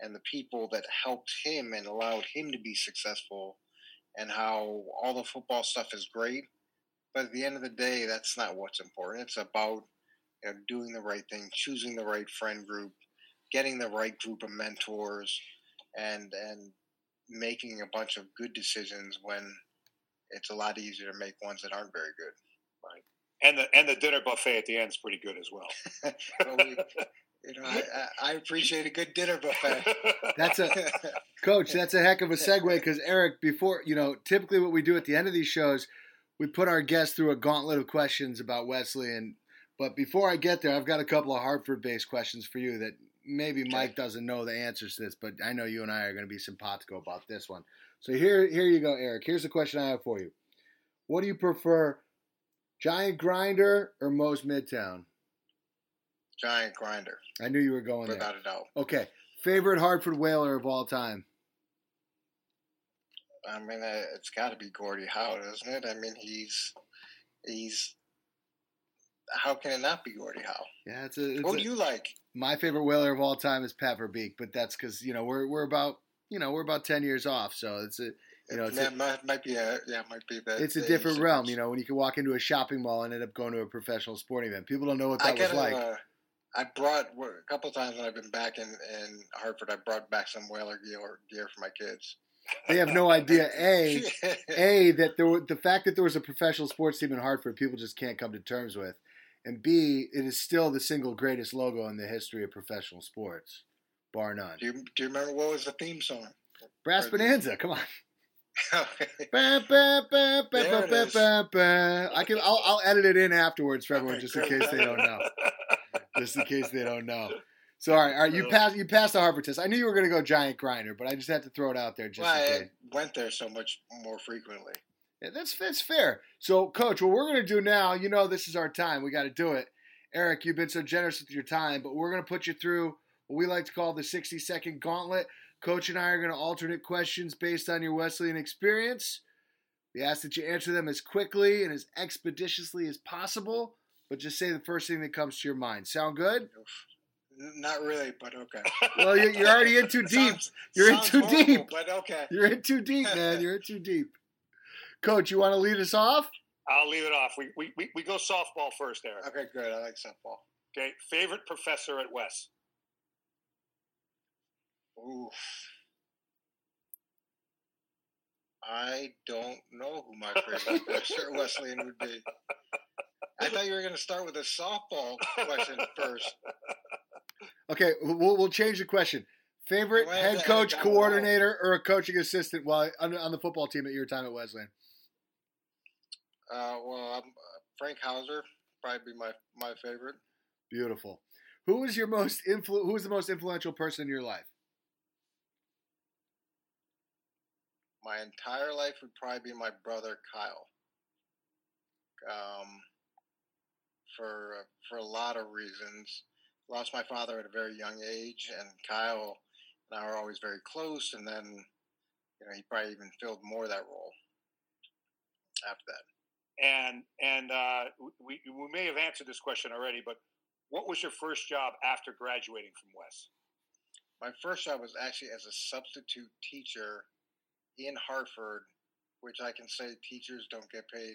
and the people that helped him and allowed him to be successful, and how all the football stuff is great, but at the end of the day, that's not what's important. It's about, you know, doing the right thing, choosing the right friend group, getting the right group of mentors, and and making a bunch of good decisions when it's a lot easier to make ones that aren't very good. Right. And the and the dinner buffet at the end is pretty good as well. So we, you know, I, I appreciate a good dinner buffet. That's a coach. That's a heck of a segue, because Eric, before you know, typically what we do at the end of these shows, we put our guests through a gauntlet of questions about Wesleyan. But before I get there, I've got a couple of Hartford-based questions for you that maybe Mike doesn't know the answers to this, but I know you and I are going to be simpatico about this one. So here, here you go, Eric. Here's the question I have for you. What do you prefer, Giant Grinder or Moe's Midtown? Giant Grinder. I knew you were going there. Without a doubt. Okay. Favorite Hartford Whaler of all time? I mean, it's got to be Gordie Howe, isn't it? I mean, he's he's. How can it not be Gordie Howe? Yeah, it's a. It's what do you like? My favorite Whaler of all time is Pat Verbeek, but that's because you know we're we're about you know we're about ten years off, so it's a. You know, that might, might be a, yeah, might be that. It's a different age. Realm, you know, when you can walk into a shopping mall and end up going to a professional sporting event. People don't know what that was like. Uh, I brought a couple of times when I've been back in, in Hartford, I brought back some whaler gear, gear for my kids. They have no idea, A, A, that there were, the fact that there was a professional sports team in Hartford, people just can't come to terms with. And B, it is still the single greatest logo in the history of professional sports, bar none. Do you, do you remember what was the theme song? Brass or Bonanza, the... come on. ba, ba, ba, ba, ba, ba, ba, ba. I can. I'll, I'll edit it in afterwards for everyone, just in case they don't know. Just in case they don't know. So all right, all right. You passed. You passed the Harvard test. I knew you were going to go Giant Grinder, but I just had to throw it out there. Just well, in case. I went there so much more frequently. Yeah, that's that's fair. So, Coach, what we're going to do now, you know, this is our time. We got to do it. Eric, you've been so generous with your time, but we're going to put you through what we like to call the sixty-second gauntlet. Coach and I are going to alternate questions based on your Wesleyan experience. We ask that you answer them as quickly and as expeditiously as possible, but just say the first thing that comes to your mind. Sound good? Not really, but okay. Well, you're, you're already in too deep. Sounds, you're in too horrible, deep. But okay. You're in too deep, man. You're in too deep. Coach, you want to lead us off? I'll leave it off. We we we, we go softball first, Eric. Okay, good. I like softball. Okay. Favorite professor at Wes? Oof. I don't know who my favorite professor Wesleyan would be. I thought you were going to start with a softball question first. Okay, we'll we'll change the question. Favorite head coach, coordinator, or a coaching assistant while on, on the football team at your time at Wesleyan? Uh, well, I'm, uh, Frank Hauser probably be my my favorite. Beautiful. Who was your most influ- Who was the most influential person in your life? My entire life would probably be my brother Kyle. Um, for for a lot of reasons, lost my father at a very young age, and Kyle and I were always very close. And then, you know, he probably even filled more of that role after that. And and uh, we we may have answered this question already, but what was your first job after graduating from Wes? My first job was actually as a substitute teacher in Hartford, which I can say teachers don't get paid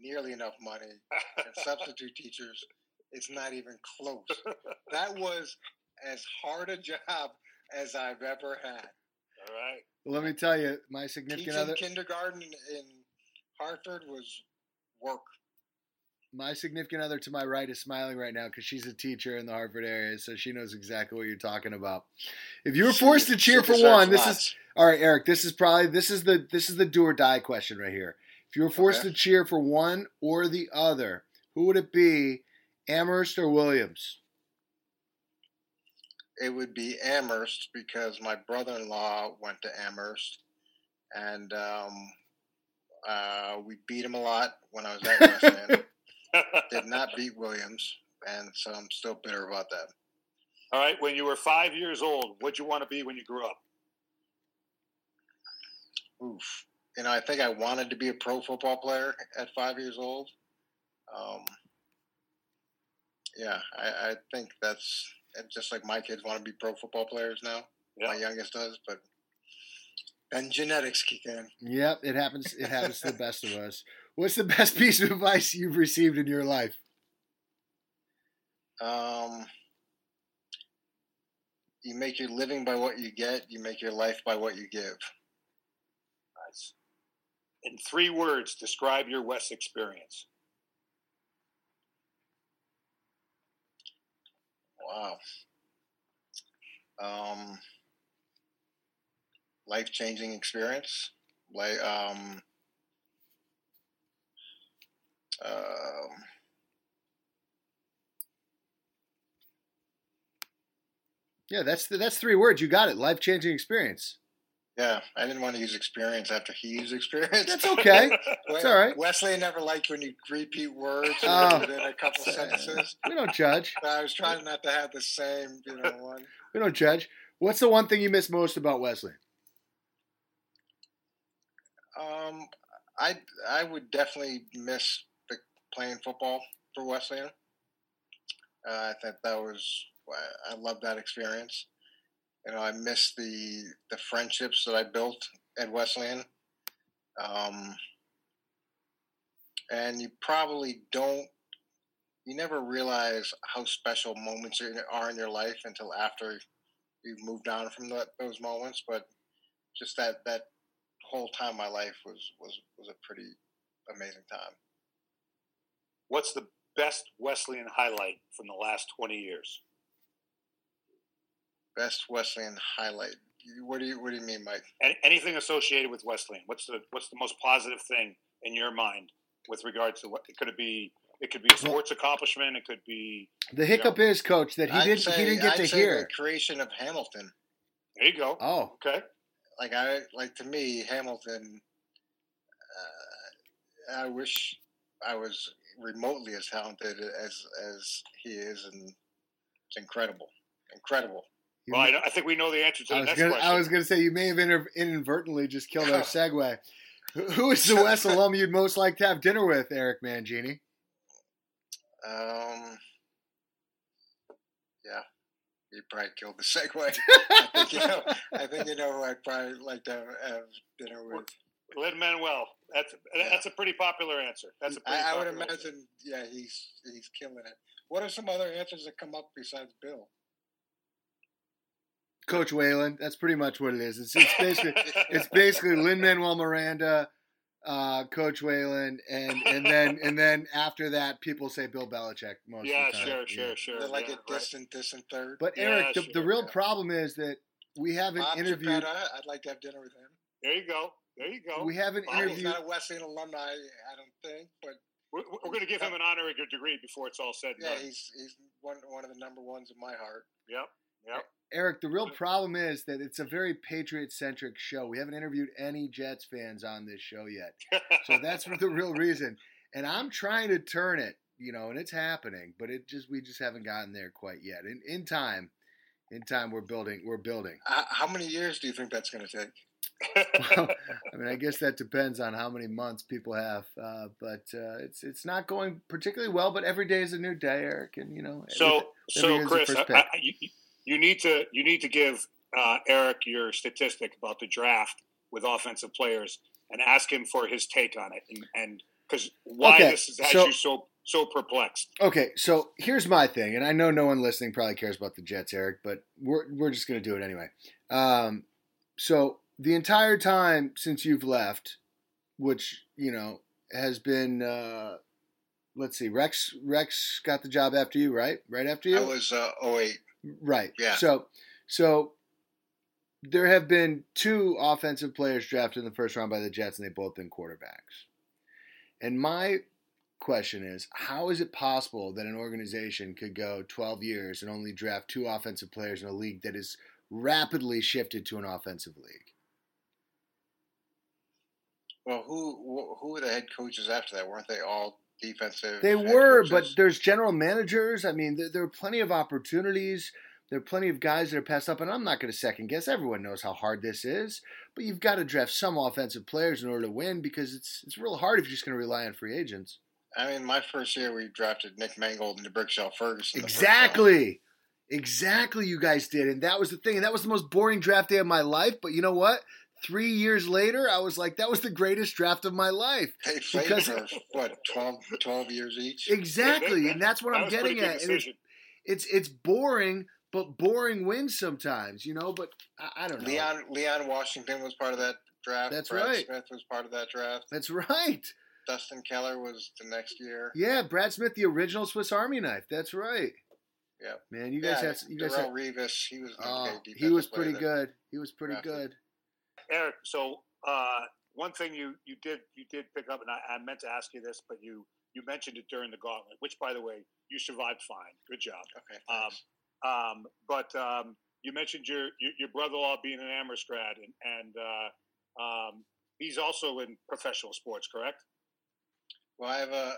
nearly enough money, and substitute teachers, it's not even close. That was as hard a job as I've ever had. All right. Let me tell you, my significant Teaching other... kindergarten in Hartford was work. My significant other to my right is smiling right now because she's a teacher in the Hartford area, so she knows exactly what you're talking about. If you were forced to cheer for one, this is all right, Eric. This is probably this is the this is the do or die question right here. If you were forced okay. to cheer for one or the other, who would it be, Amherst or Williams? It would be Amherst because my brother-in-law went to Amherst, and um, uh, we beat him a lot when I was at Wesleyan. Did not beat Williams, and so I'm still bitter about that. All right, when you were five years old, what'd you want to be when you grew up? Oof. you know, I think I wanted to be a pro football player at five years old. Um, yeah, I, I think that's just like my kids want to be pro football players now. Yep. My youngest does, but and genetics kick in. Yep, it happens. It happens to the best of us. What's the best piece of advice you've received in your life? Um, you make your living by what you get. You make your life by what you give. Nice. In three words, describe your West experience. Wow. Um, life-changing experience. Like, um, um, yeah, that's the, that's three words. You got it. Life-changing experience. Yeah, I didn't want to use experience after he used experience. That's okay. It's all right. Wesley never liked when you repeat words oh. in a couple sentences. We don't judge. So I was trying not to have the same, you know, one. We don't judge. What's the one thing you miss most about Wesley? Um, I I would definitely miss the playing football for Wesleyan. Uh, I think that was I love that experience. You know, I miss the the friendships that I built at Wesleyan. Um, and you probably don't, you never realize how special moments are in your life until after you've moved on from that, those moments. But just that, that whole time of my life was, was, was a pretty amazing time. What's the best Wesleyan highlight from the last twenty years? Best Wesleyan highlight. What do you What do you mean, Mike? Anything associated with Wesleyan. What's the What's the most positive thing in your mind with regards to what it could be? It could be a sports accomplishment. It could be the hiccup know. is, Coach, that he I'd didn't say, he didn't get I'd to say hear the creation of Hamilton. There you go. Oh, okay. Like I like to me, Hamilton. Uh, I wish I was remotely as talented as as he is, and it's incredible, incredible. Well, I, I think we know the answer to the next gonna, question. I was going to say, you may have inter- inadvertently just killed our segue. Who is the West alum you'd most like to have dinner with, Eric Mangini? Um, yeah, you probably killed the segue. I, think you know, I think you know who I'd probably like to have, have dinner with. Lin-Manuel. That's, yeah. that's a pretty popular answer. That's a pretty I, I would imagine, answer. yeah, he's he's killing it. What are some other answers that come up besides Bill? Coach Whalen, that's pretty much what it is. It's, it's basically it's basically Lin-Manuel Miranda, uh, Coach Whalen, and, and then and then after that, people say Bill Belichick most yeah, of the time. Sure, yeah, sure, sure, sure. They're like yeah, a distant, right. distant third. But Eric, yeah, the, sure, the real yeah. problem is that we haven't Bob interviewed. Geppetta, I'd like to have dinner with him. There you go. There you go. We haven't Bob interviewed. He's not a Wesleyan alumni, I don't think, but we're, we're going to give him an honorary degree before it's all said. And yeah, done. he's he's one one of the number ones in my heart. Yep. Yep. Eric, the real problem is that it's a very Patriot-centric show. We haven't interviewed any Jets fans on this show yet. So that's the real reason. And I'm trying to turn it, you know, and it's happening, but it just we just haven't gotten there quite yet. In in time, in time we're building, we're building. Uh, how many years do you think that's going to take? Well, I mean, I guess that depends on how many months people have, uh, but uh, it's it's not going particularly well, but every day is a new day, Eric, and you know. So every, every so Chris, I, I, you, you You need to you need to give uh, Eric your statistic about the draft with offensive players and ask him for his take on it and, and cuz why okay, this has so, you so so perplexed. Okay, so here's my thing, and I know no one listening probably cares about the Jets, Eric, but we're we're just going to do it anyway. Um, so the entire time since you've left, which, you know, has been uh, let's see, Rex Rex got the job after you, right? Right after you? I was uh, oh eight. Right. Yeah. So, so there have been two offensive players drafted in the first round by the Jets, and they've both been quarterbacks. And my question is, how is it possible that an organization could go twelve years and only draft two offensive players in a league that is rapidly shifted to an offensive league? Well, who who were the head coaches after that? Weren't they all defensive? They were, coaches? But there's general managers. I mean, there, there are plenty of opportunities. There are plenty of guys that are passed up, and I'm not going to second guess. Everyone knows how hard this is, but you've got to draft some offensive players in order to win because it's it's real hard if you're just going to rely on free agents. I mean, my first year we drafted Nick Mangold and Brickshell Ferguson. Exactly. Exactly, you guys did, and that was the thing, and that was the most boring draft day of my life, but you know what? Three years later, I was like, that was the greatest draft of my life. They played because, for, what, twelve, twelve years each? Exactly, and that's what that I'm getting at. And it's, it's it's boring, but boring wins sometimes, you know, but I, I don't know. Leon Leon Washington was part of that draft. That's Brad right. Smith was part of that draft. That's right. Dustin Keller was the next year. Yeah, Brad Smith, the original Swiss Army knife. That's right. Yeah, man, you guys yeah, had you guys had Revis. He was oh, he was pretty good. He was pretty drafted. good. Eric, so uh, one thing you, you did you did pick up, and I, I meant to ask you this, but you, you mentioned it during the gauntlet, which by the way you survived fine. Good job. Okay. Um, um, but um, you mentioned your your, your brother-in-law being an Amherst grad, and and uh, um, he's also in professional sports, correct? Well, I have a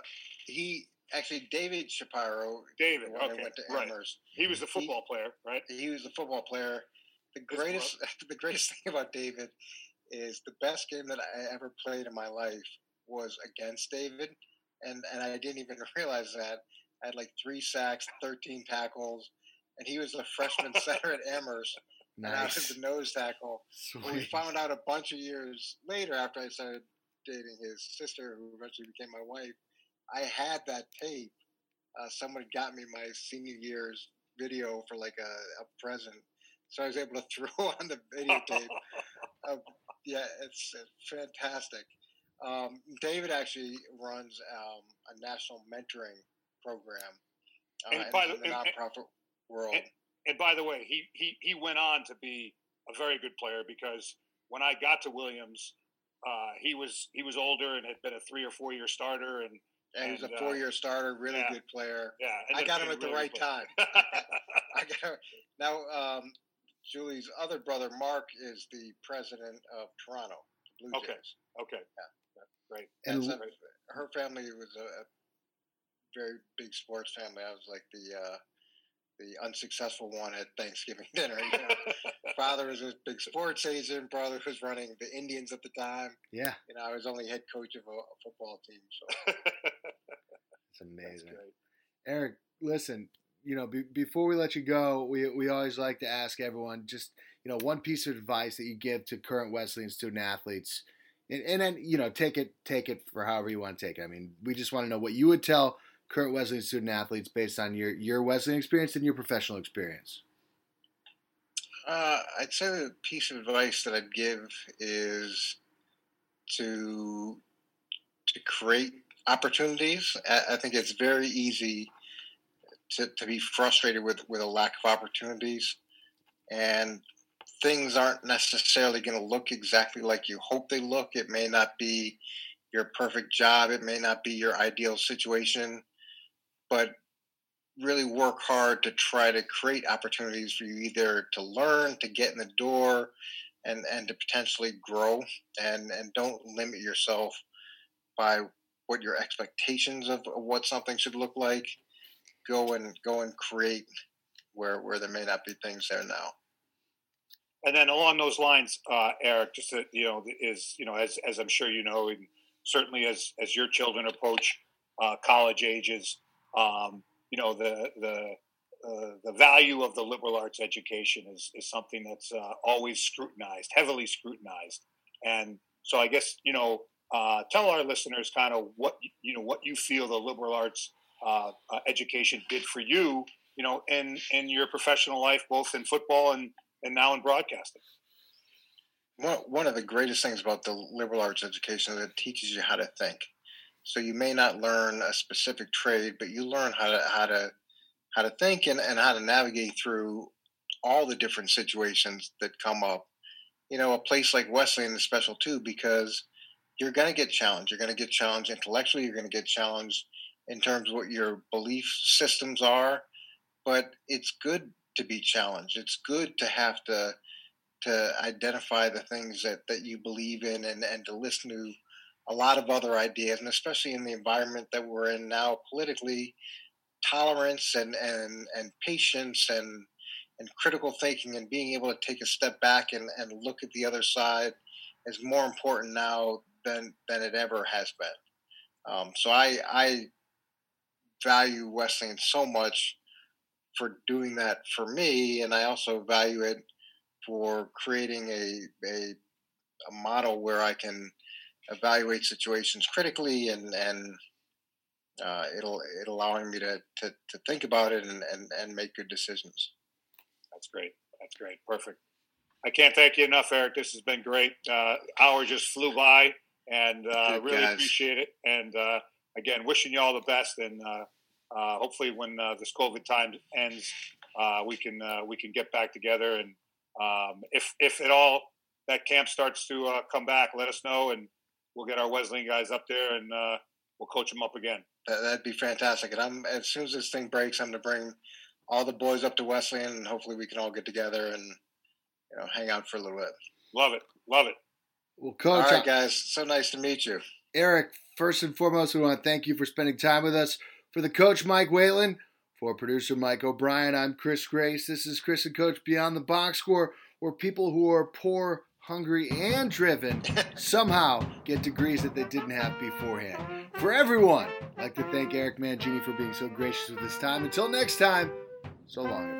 he. Actually, David Shapiro. David, okay, went to Amherst. Right. He was the football he, player, right? He was the football player. The greatest, the greatest thing about David is the best game that I ever played in my life was against David, and and I didn't even realize that. I had like three sacks, thirteen tackles, and he was a freshman center at Amherst, nice. And I was the nose tackle. Sweet. We found out a bunch of years later after I started dating his sister, who eventually became my wife. I had that tape. Uh, someone got me my senior year's video for like a, a present, so I was able to throw on the videotape. uh, yeah, it's, it's fantastic. Um, David actually runs um, a national mentoring program uh, in the, the nonprofit world. And, and by the way, he, he he went on to be a very good player because when I got to Williams, uh, he was he was older and had been a three or four year starter and. And he's a four-year uh, starter, really yeah, good player. Yeah, I got him at really the right time. I got him. Now, um, Julie's other brother, Mark, is the president of Toronto Blue Jays. Okay, okay, yeah, great. And That's, her family was a, a very big sports family. I was like the uh, the unsuccessful one at Thanksgiving dinner. You know? Father was a big sports agent. Brother was running the Indians at the time. Yeah, you know, I was only head coach of a, a football team. So. Amazing. Eric, listen, you know, be, before we let you go, we we always like to ask everyone just, you know, one piece of advice that you give to current Wesleyan student athletes. And, and then, you know, take it take it for however you want to take it. I mean, we just want to know what you would tell current Wesleyan student athletes based on your, your Wesleyan experience and your professional experience. Uh, I'd say the piece of advice that I'd give is to to create opportunities. I think it's very easy to, to be frustrated with, with a lack of opportunities, and things aren't necessarily going to look exactly like you hope they look. It may not be your perfect job. It may not be your ideal situation, but really work hard to try to create opportunities for you either to learn, to get in the door, and, and to potentially grow, and, and don't limit yourself by what your expectations of what something should look like. Go and go and create where where there may not be things there now. And then along those lines, uh, Eric, just that, you know, is, you know, as as I'm sure you know, and certainly as as your children approach uh, college ages, um, you know, the the uh, the value of the liberal arts education is is something that's uh, always scrutinized, heavily scrutinized, and so I guess you know. Uh, tell our listeners kind of what you know what you feel the liberal arts uh, uh, education did for you, you know, in, in your professional life, both in football and, and now in broadcasting. One one of the greatest things about the liberal arts education is it teaches you how to think. So you may not learn a specific trade, but you learn how to how to how to think and, and how to navigate through all the different situations that come up. You know, a place like Wesleyan is special too because you're going to get challenged. You're going to get challenged intellectually. You're going to get challenged in terms of what your belief systems are. But it's good to be challenged. It's good to have to to identify the things that, that you believe in and, and to listen to a lot of other ideas. And especially in the environment that we're in now politically, tolerance and, and, and patience and and critical thinking and being able to take a step back and, and look at the other side is more important now than than it ever has been. Um, so I, I value Wesleyan so much for doing that for me, and I also value it for creating a a, a model where I can evaluate situations critically and and uh, it'll it allowing me to, to, to think about it and, and, and make good decisions. That's great. That's great. Perfect. I can't thank you enough, Eric. This has been great. Uh, hour just flew by, and uh, really guys. appreciate it. And uh, again, wishing you all the best. And uh, uh, hopefully, when uh, this COVID time ends, uh, we can uh, we can get back together. And um, if if at all that camp starts to uh, come back, let us know, and we'll get our Wesleyan guys up there, and uh, we'll coach them up again. That'd be fantastic. And I'm as soon as this thing breaks, I'm going to bring all the boys up to Wesleyan, and hopefully we can all get together and, you know, hang out for a little bit. Love it. Love it. Well, Coach. All right, guys. So nice to meet you. Eric, first and foremost, we want to thank you for spending time with us. For the coach, Mike Whalen, for producer Mike O'Brien, I'm Chris Grace. This is Chris and Coach Beyond the Box Score, where people who are poor, hungry, and driven somehow get degrees that they didn't have beforehand. For everyone, I'd like to thank Eric Mangini for being so gracious with his time. Until next time, so long.